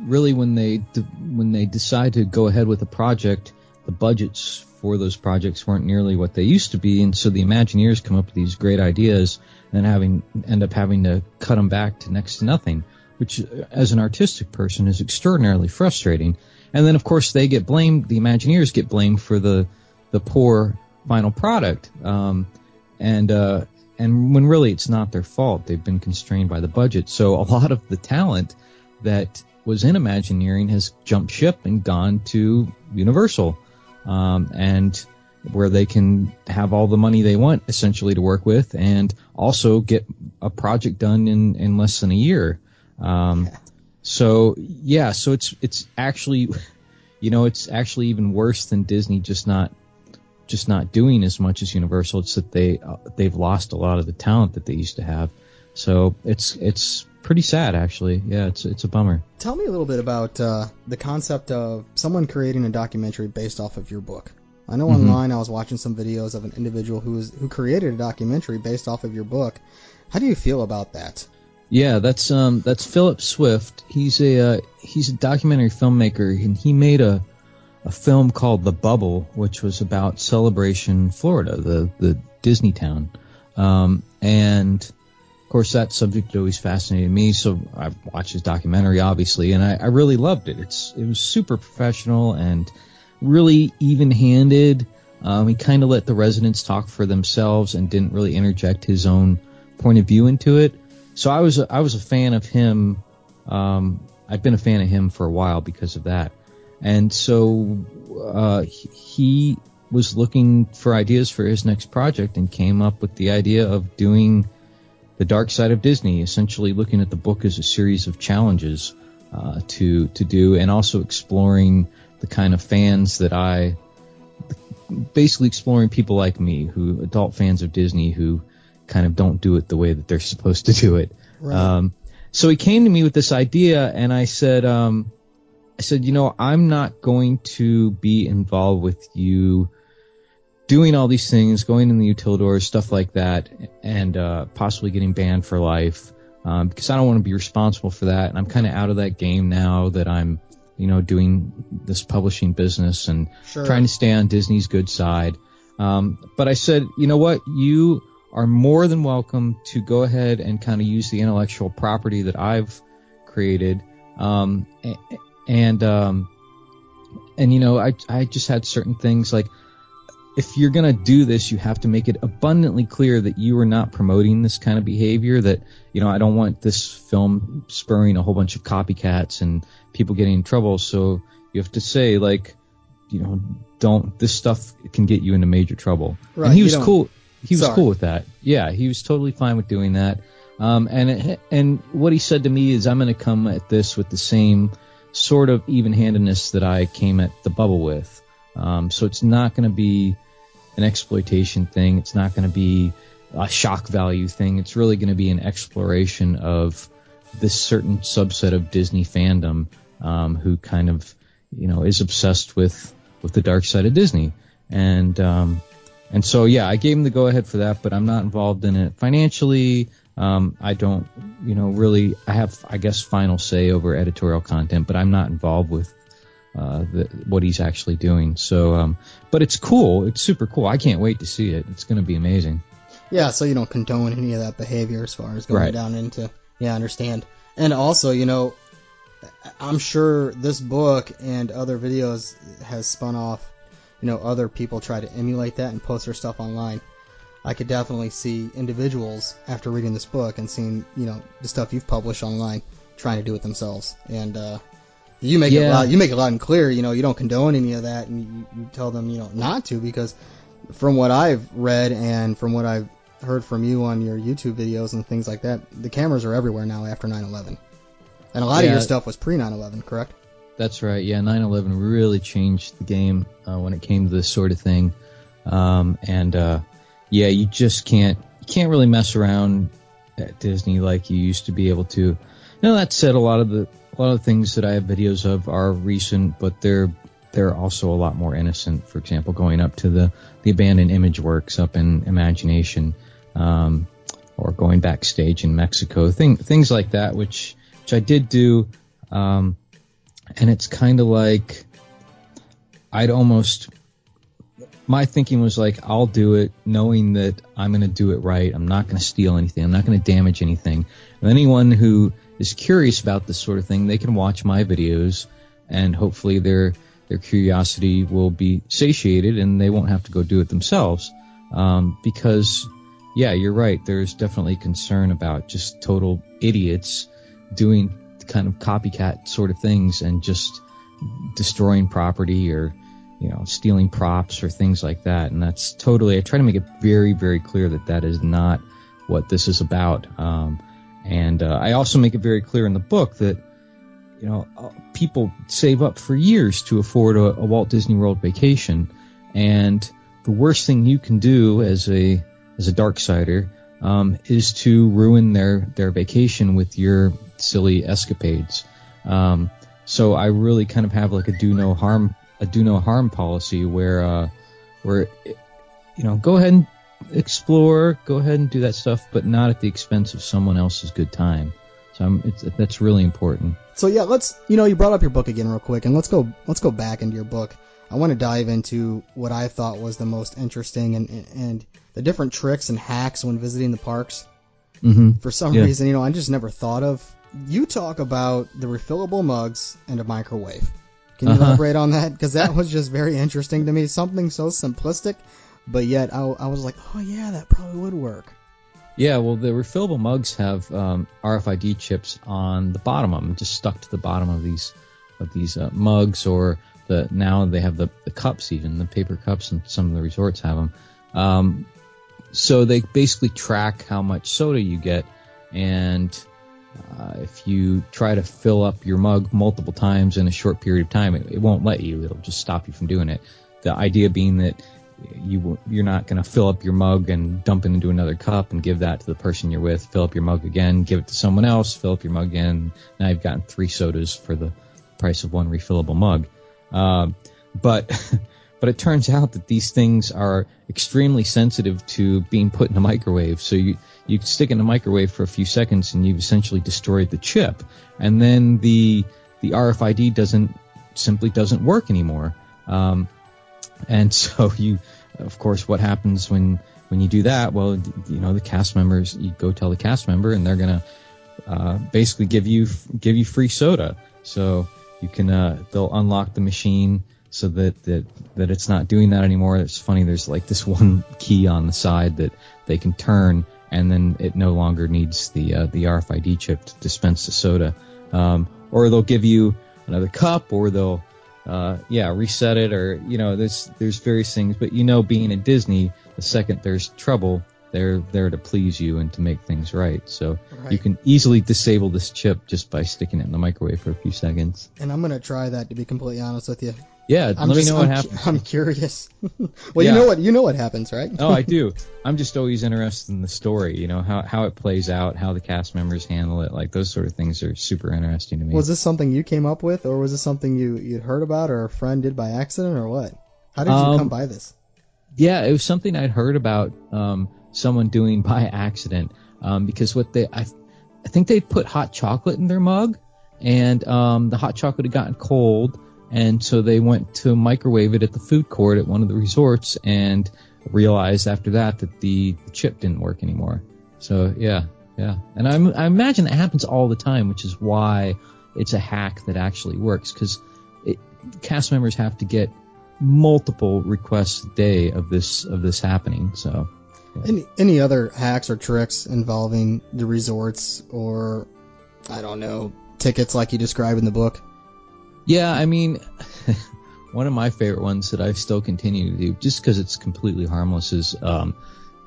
really when they de- when they decide to go ahead with a project, the budgets for those projects weren't nearly what they used to be, and so the Imagineers come up with these great ideas. And having end up having to cut them back to next to nothing, which as an artistic person is extraordinarily frustrating. And then, of course, they get blamed. The Imagineers get blamed for the the poor final product. Um, and uh, and when really it's not their fault. They've been constrained by the budget. So a lot of the talent that was in Imagineering has jumped ship and gone to Universal, um, and where they can have all the money they want, essentially, to work with, and also get a project done in, in less than a year. Um, yeah. So, yeah, so it's it's actually, you know, it's actually even worse than Disney just not just not doing as much as Universal. It's that they uh, they've lost a lot of the talent that they used to have. So it's it's pretty sad, actually. Yeah, it's it's a bummer. Tell me a little bit about uh, the concept of someone creating a documentary based off of your book. I know online mm-hmm. I was watching some videos of an individual who was, who created a documentary based off of your book. How do you feel about that? Yeah, that's um that's Philip Swift. He's a uh, he's a documentary filmmaker, and he made a a film called The Bubble, which was about Celebration, Florida, the the Disney town. Um, and of course that subject always fascinated me, so I watched his documentary obviously, and I, I really loved it. It's it was super professional and really even-handed. Um, he kind of let the residents talk for themselves and didn't really interject his own point of view into it. So I was a, I was a fan of him. Um, I've been a fan of him for a while because of that. And so uh, he was looking for ideas for his next project and came up with the idea of doing The Dark Side of Disney, essentially looking at the book as a series of challenges uh, to to do, and also exploring the kind of fans that I, basically exploring people like me, who adult fans of Disney who kind of don't do it the way that they're supposed to do it. Right. Um, so he came to me with this idea, and I said, um, I said, you know, I'm not going to be involved with you doing all these things, going in the Utilidors, stuff like that, and uh, possibly getting banned for life, um, because I don't want to be responsible for that, and I'm kind of out of that game now that I'm, you know, doing this publishing business and sure. trying to stay on Disney's good side. Um, but I said, you know what? You are more than welcome to go ahead and kind of use the intellectual property that I've created. Um, and, um, and, you know, I, I just had certain things like, if you're going to do this, you have to make it abundantly clear that you are not promoting this kind of behavior, that, you know, I don't want this film spurring a whole bunch of copycats and people getting in trouble. So you have to say, like, you know, don't, this stuff can get you into major trouble. Right, and he was cool. He was sorry. cool with that. Yeah, he was totally fine with doing that. Um, and it, and what he said to me is, I'm going to come at this with the same sort of even-handedness that I came at The Bubble with. Um, so it's not going to be an exploitation thing. It's not going to be a shock value thing. It's really going to be an exploration of this certain subset of Disney fandom um, who kind of, you know, is obsessed with, with the dark side of Disney. And um, and so, yeah, I gave him the go-ahead for that, but I'm not involved in it financially. Um, I don't, you know, really, I have, I guess, final say over editorial content, but I'm not involved with uh, the, what he's actually doing. So, um, but it's cool. It's super cool. I can't wait to see it. It's going to be amazing. Yeah, so you don't condone any of that behavior as far as going right. down into, yeah, I understand. And also, you know, I'm sure this book and other videos has spun off, you know, other people try to emulate that and post their stuff online. I could definitely see individuals after reading this book and seeing, you know, the stuff you've published online trying to do it themselves. And uh, you make yeah. it loud, you make it loud and clear. You know, you don't condone any of that, and you, you tell them, you know, not to, because from what I've read and from what I've heard from you on your YouTube videos and things like that, the cameras are everywhere now after nine eleven. And a lot yeah. of your stuff was pre nine eleven, correct? That's right. Yeah, nine eleven really changed the game uh, when it came to this sort of thing. Um, and uh, yeah, you just can't you can't really mess around at Disney like you used to be able to. Now that said, a lot of the a lot of things that I have videos of are recent, but they're they're also a lot more innocent. For example, going up to the the abandoned image works up in Imagination, um, or going backstage in Mexico, thing things like that, which. Which I did do, um, and it's kind of like I'd almost – my thinking was like, I'll do it knowing that I'm going to do it right. I'm not going to steal anything. I'm not going to damage anything. And anyone who is curious about this sort of thing, they can watch my videos, and hopefully their their curiosity will be satiated and they won't have to go do it themselves, um, because, yeah, you're right. There's definitely concern about just total idiots – doing kind of copycat sort of things and just destroying property or, you know, stealing props or things like that. And that's totally, I try to make it very, very clear that that is not what this is about. Um, and uh, I also make it very clear in the book that, you know, people save up for years to afford a, a Walt Disney World vacation. And the worst thing you can do as a, as a darksider um, is to ruin their, their vacation with your silly escapades. Um, so I really kind of have like a do no harm, a do no harm policy where, uh, where, you know, go ahead and explore, go ahead and do that stuff, but not at the expense of someone else's good time. So I'm, it's, that's really important. So yeah, let's, you know, you brought up your book again real quick, and let's go, let's go back into your book. I want to dive into what I thought was the most interesting and, and, and the different tricks and hacks when visiting the parks. Mm-hmm. For some yeah. reason, you know, I just never thought of. You talk about the refillable mugs and a microwave. Can you uh-huh. elaborate on that? Because that was just very interesting to me. Something so simplistic, but yet I, I was like, oh yeah, that probably would work. Yeah, well, the refillable mugs have um, R F I D chips on the bottom of them, just stuck to the bottom of these of these uh, mugs, or the now they have the, the cups even, the paper cups, and some of the resorts have them. Um, so they basically track how much soda you get, and... Uh, if you try to fill up your mug multiple times in a short period of time, it, it won't let you. It'll just stop you from doing it. The idea being that you, you're not going to fill up your mug and dump it into another cup and give that to the person you're with, fill up your mug again, give it to someone else, fill up your mug again. Now you've gotten three sodas for the price of one refillable mug. Uh, but but it turns out that these things are extremely sensitive to being put in a microwave. So you... You stick it in the microwave for a few seconds, and you've essentially destroyed the chip. And then the the R F I D doesn't simply doesn't work anymore. Um, And so you, of course, what happens when, when you do that? Well, you know, the cast members, you go tell the cast member and they're going to uh, basically give you, give you free soda. So you can, uh, they'll unlock the machine so that, that, that it's not doing that anymore. It's funny. There's like this one key on the side that they can turn, and then it no longer needs the, uh, the R F I D chip to dispense the soda. Um, or they'll give you another cup, or they'll, uh, yeah, reset it, or, you know, there's, there's various things, but you know, being at Disney, the second there's trouble, they're there to please you and to make things right. So right. You can easily disable this chip just by sticking it in the microwave for a few seconds. And I'm going to try that, to be completely honest with you. Yeah, I'm let just, me know I'm, what happens. I'm curious. Well, yeah. you know what you know what happens, right? Oh, I do. I'm just always interested in the story, you know, how how it plays out, how the cast members handle it. Like, those sort of things are super interesting to me. Was this something you came up with, or was this something you, you'd heard about, or a friend did by accident, or what? How did you um, come by this? Yeah, it was something I'd heard about um, someone doing by accident, um, because what they I, I think they put hot chocolate in their mug, and um, the hot chocolate had gotten cold. And so they went to microwave it at the food court at one of the resorts, and realized after that that the, the chip didn't work anymore. So yeah, yeah. And I'm, I imagine it happens all the time, which is why it's a hack that actually works, because cast members have to get multiple requests a day of this of this happening. So yeah. any any other hacks or tricks involving the resorts, or I don't know, tickets like you describe in the book? Yeah, I mean, one of my favorite ones that I still continue to do, just because it's completely harmless, is um,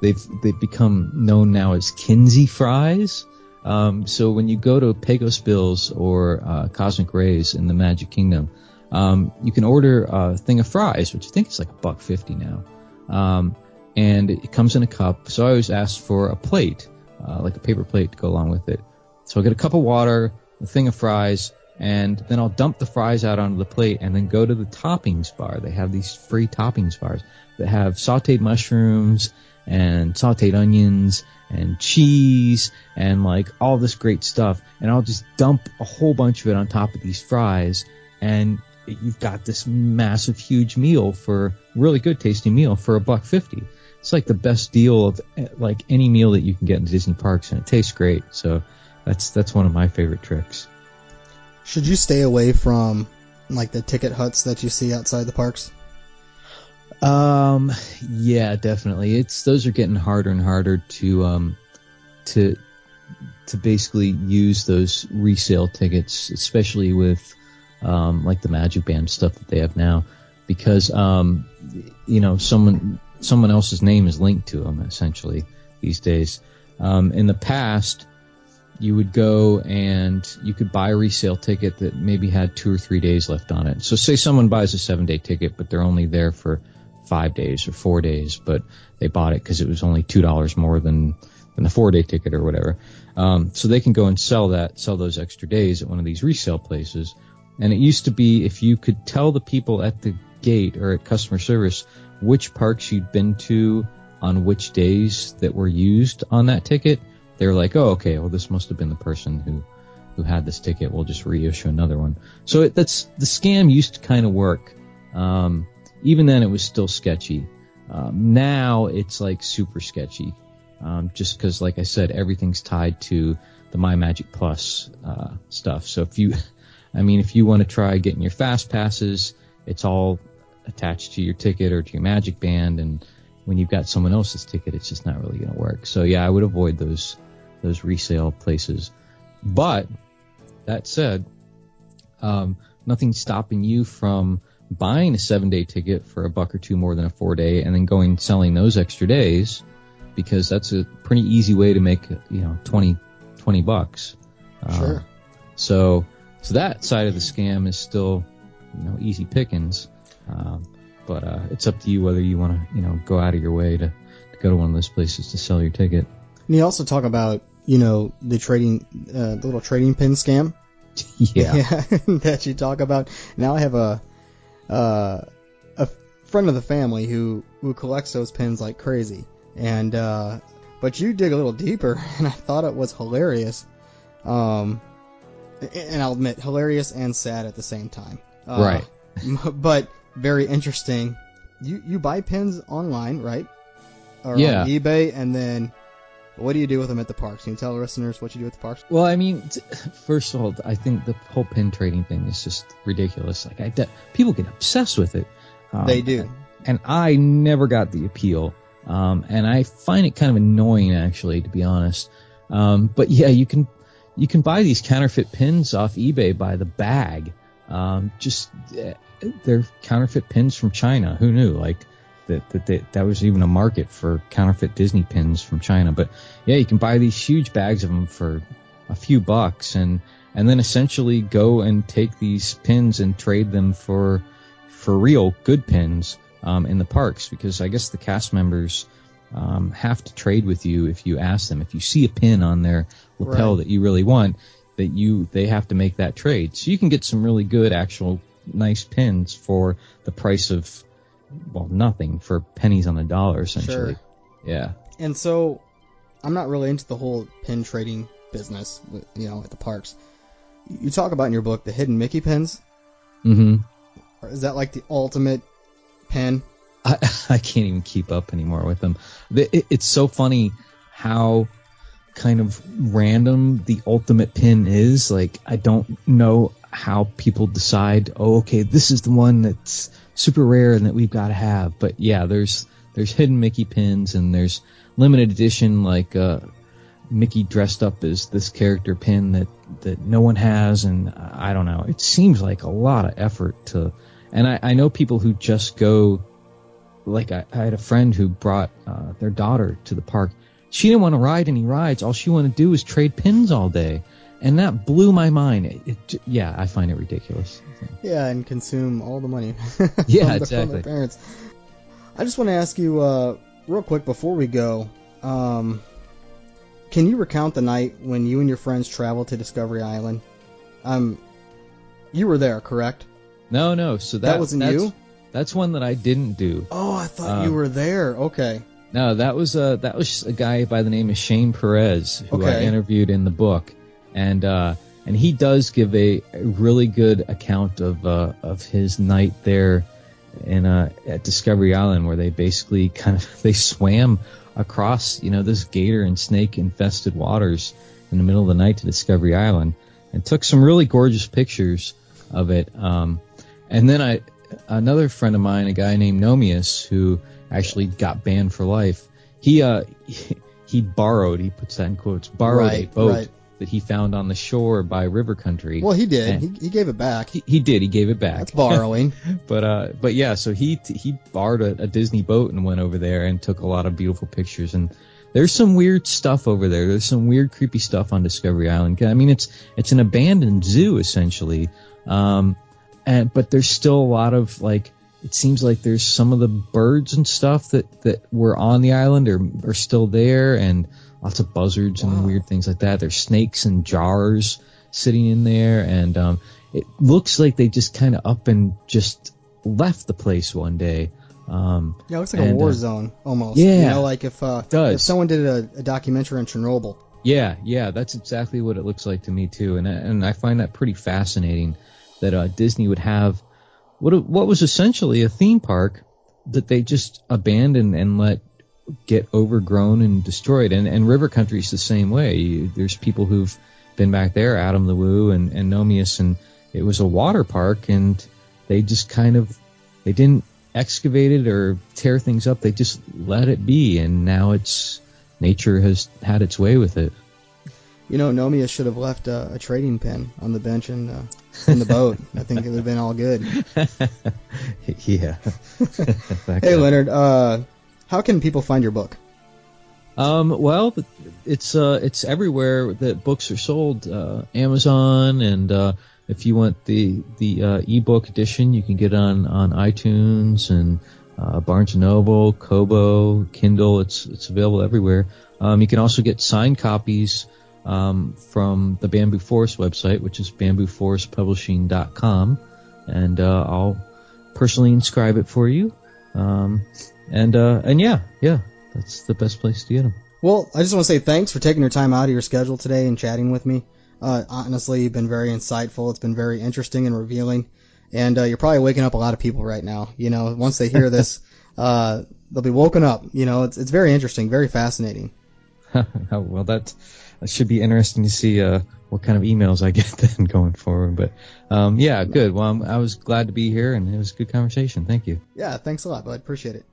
they've they've become known now as Kinsey fries. Um, so when you go to Pecos Bills or uh, Cosmic Rays in the Magic Kingdom, um, you can order a thing of fries, which I think is like a buck fifty now, um, and it comes in a cup. So I always ask for a plate, uh, like a paper plate, to go along with it. So I get a cup of water, a thing of fries. And then I'll dump the fries out onto the plate and then go to the toppings bar. They have these free toppings bars that have sauteed mushrooms and sauteed onions and cheese and like all this great stuff. And I'll just dump a whole bunch of it on top of these fries. And you've got this massive, huge meal for really good tasting meal for a buck fifty. It's like the best deal of like any meal that you can get in Disney parks, and it tastes great. So that's, that's one of my favorite tricks. Should you stay away from, like, the ticket huts that you see outside the parks? Um, yeah, definitely. It's those are getting harder and harder to um, to to basically use those resale tickets, especially with um, like the Magic Band stuff that they have now, because um, you know someone someone else's name is linked to them essentially these days. Um, in the past, you would go and you could buy a resale ticket that maybe had two or three days left on it. So say someone buys a seven-day ticket, but they're only there for five days or four days, but they bought it because it was only two dollars more than, than the four-day ticket or whatever. Um, so they can go and sell that, sell those extra days at one of these resale places. And it used to be if you could tell the people at the gate or at customer service which parks you'd been to on which days that were used on that ticket, they were like, oh, okay, well, this must have been the person who, who had this ticket. We'll just reissue another one. So it, that's the scam used to kind of work. Um, even then, it was still sketchy. Um, now it's like super sketchy, um, just because, like I said, everything's tied to the My Magic Plus uh, stuff. So if you, I mean, if you want to try getting your fast passes, it's all attached to your ticket or to your Magic Band, and when you've got someone else's ticket, it's just not really going to work. So yeah, I would avoid those those resale places. But that said, um, nothing's stopping you from buying a seven-day ticket for a buck or two more than a four-day, and then going and selling those extra days, because that's a pretty easy way to make, you know, twenty, twenty bucks. Sure. Uh, so so that side of the scam is still, you know, easy pickings. Um, But uh, it's up to you whether you want to, you know, go out of your way to, to go to one of those places to sell your ticket. And you also talk about, you know, the trading, uh, the little trading pin scam. Yeah. yeah that you talk about. Now I have a uh, a friend of the family who, who collects those pins like crazy. And uh, but you dig a little deeper, and I thought it was hilarious. Um, and I'll admit, hilarious and sad at the same time. Uh, right. But very interesting you, you buy pins online, right? Or yeah. on eBay, and then what do you do with them at the parks? Can you tell listeners what you do at the parks? Well, I mean, first of all, I think the whole pin trading thing is just ridiculous. Like, I de- people get obsessed with it. Um, they do. And I never got the appeal. Um, and I find it kind of annoying, actually, to be honest. Um, but yeah, you can you can buy these counterfeit pins off eBay by the bag. Um, just they're counterfeit pins from China. Who knew? Like that that that, that was even a market for counterfeit Disney pins from China. But yeah, you can buy these huge bags of them for a few bucks, and and then essentially go and take these pins and trade them for for real good pins. Um, in the parks, because I guess the cast members um, have to trade with you if you ask them. If you see a pin on their lapel right. that you really want, that you they have to make that trade. So you can get some really good, actual, nice pins for the price of, well, nothing, for pennies on the dollar, essentially. Sure. Yeah. And so I'm not really into the whole pin trading business, you know, at the parks. You talk about in your book the hidden Mickey pins. Mm-hmm. Or is that like the ultimate... Pen. I, I can't even keep up anymore with them. It, it's so funny how kind of random the ultimate pin is. Like, I don't know how people decide, oh, okay, this is the one that's super rare and that we've got to have. But yeah, there's there's hidden Mickey pins, and there's limited edition, like uh, Mickey dressed up as this character pin that, that no one has. And I don't know. It seems like a lot of effort to... And I, I know people who just go, like I, I had a friend who brought uh, their daughter to the park. She didn't want to ride any rides. All she wanted to do was trade pins all day. And that blew my mind. It, it, yeah, I find it ridiculous. Yeah, and consume all the money yeah, from, exactly. from their parents. I just want to ask you uh, real quick before we go, um, can you recount the night when you and your friends traveled to Discovery Island? Um, you were there, correct? No, no. So that, that wasn't that's, you. That's one that I didn't do. Oh, I thought um, you were there. Okay. No, that was a that was a guy by the name of Shane Perez who okay. I interviewed in the book, and uh, and he does give a, a really good account of uh, of his night there in uh, at Discovery Island, where they basically kind of they swam across you know this gator and snake infested waters in the middle of the night to Discovery Island, and took some really gorgeous pictures of it. Um, And then I, another friend of mine, a guy named Nomius, who actually got banned for life. He uh, he borrowed, he puts that in quotes, borrowed right, a boat right. that he found on the shore by River Country. Well, he did. He, he gave it back. He, he did. He gave it back. That's borrowing. but uh, but yeah, so he he borrowed a, a Disney boat and went over there and took a lot of beautiful pictures. And there's some weird stuff over there. There's some weird, creepy stuff on Discovery Island. I mean, it's it's an abandoned zoo essentially. Um. And, but there's still a lot of, like, it seems like there's some of the birds and stuff that, that were on the island are, are still there, and lots of buzzards wow. and weird things like that. There's snakes and jars sitting in there, and um, it looks like they just kind of up and just left the place one day. Um, yeah, it looks like and, a war uh, zone, almost. Yeah. You know, like if, uh, if someone did a, a documentary on Chernobyl. Yeah, yeah, that's exactly what it looks like to me, too, and, and I find that pretty fascinating. That uh, Disney would have what what was essentially a theme park that they just abandoned and let get overgrown and destroyed. And, and River Country's the same way. You, there's people who've been back there, Adam the Wu and, and Nomius, and it was a water park, and they just kind of they didn't excavate it or tear things up. They just let it be, and now it's nature has had its way with it. You know, Nomiya should have left uh, a trading pin on the bench and uh, in the boat. I think it would have been all good. yeah. Hey, Leonard, uh, how can people find your book? Um, well, it's uh, it's everywhere that books are sold. Uh, Amazon, and uh, if you want the the uh, ebook edition, you can get it on on iTunes and uh, Barnes and Noble, Kobo, Kindle. It's it's available everywhere. Um, you can also get signed copies. Um, from the Bamboo Forest website, which is bamboo forest publishing dot com, and uh, I'll personally inscribe it for you. Um, and uh, and yeah, yeah, that's the best place to get them. Well, I just want to say thanks for taking your time out of your schedule today and chatting with me. Uh, honestly, you've been very insightful. It's been very interesting and revealing, And uh, you're probably waking up a lot of people right now. You know, once they hear this, uh, they'll be woken up. You know, it's it's very interesting, very fascinating. Oh, well, that, that should be interesting to see uh, what kind of emails I get then going forward. But, um, yeah, good. Well, I'm, I was glad to be here, and it was a good conversation. Thank you. Yeah, thanks a lot, bud. Appreciate it.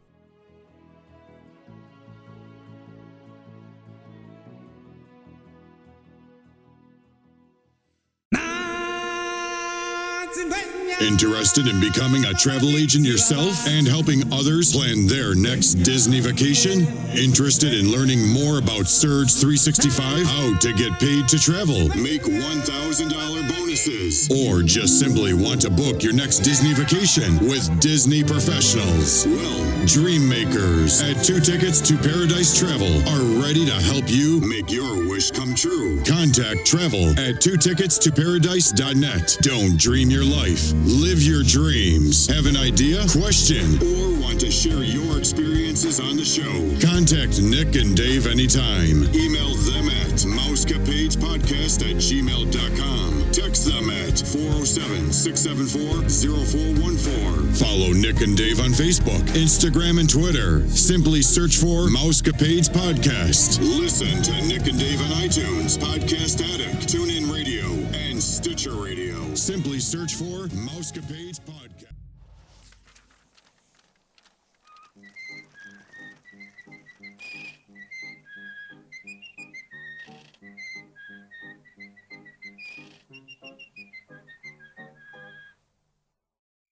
Interested in becoming a travel agent yourself and helping others plan their next Disney vacation? Interested in learning more about Surge three sixty-five? How to get paid to travel? Make one thousand dollars bonuses? Or just simply want to book your next Disney vacation with Disney professionals? Well, Dream Makers at Two Tickets to Paradise Travel are ready to help you make your wish come true. Contact travel at two tickets to paradise dot net. Don't dream your life. Live your dreams. Have an idea, question, or want to share your experiences on the show? Contact Nick and Dave anytime. Email them at mousecapadespodcast at gmail dot com. Text them at four oh seven, six seven four, oh four one four. Follow Nick and Dave on Facebook, Instagram, and Twitter. Simply search for Mousecapades Podcast. Listen to Nick and Dave on iTunes, Podcast Addict, TuneIn Radio, and Stitcher Radio. Simply search for Mousecapades Podcast.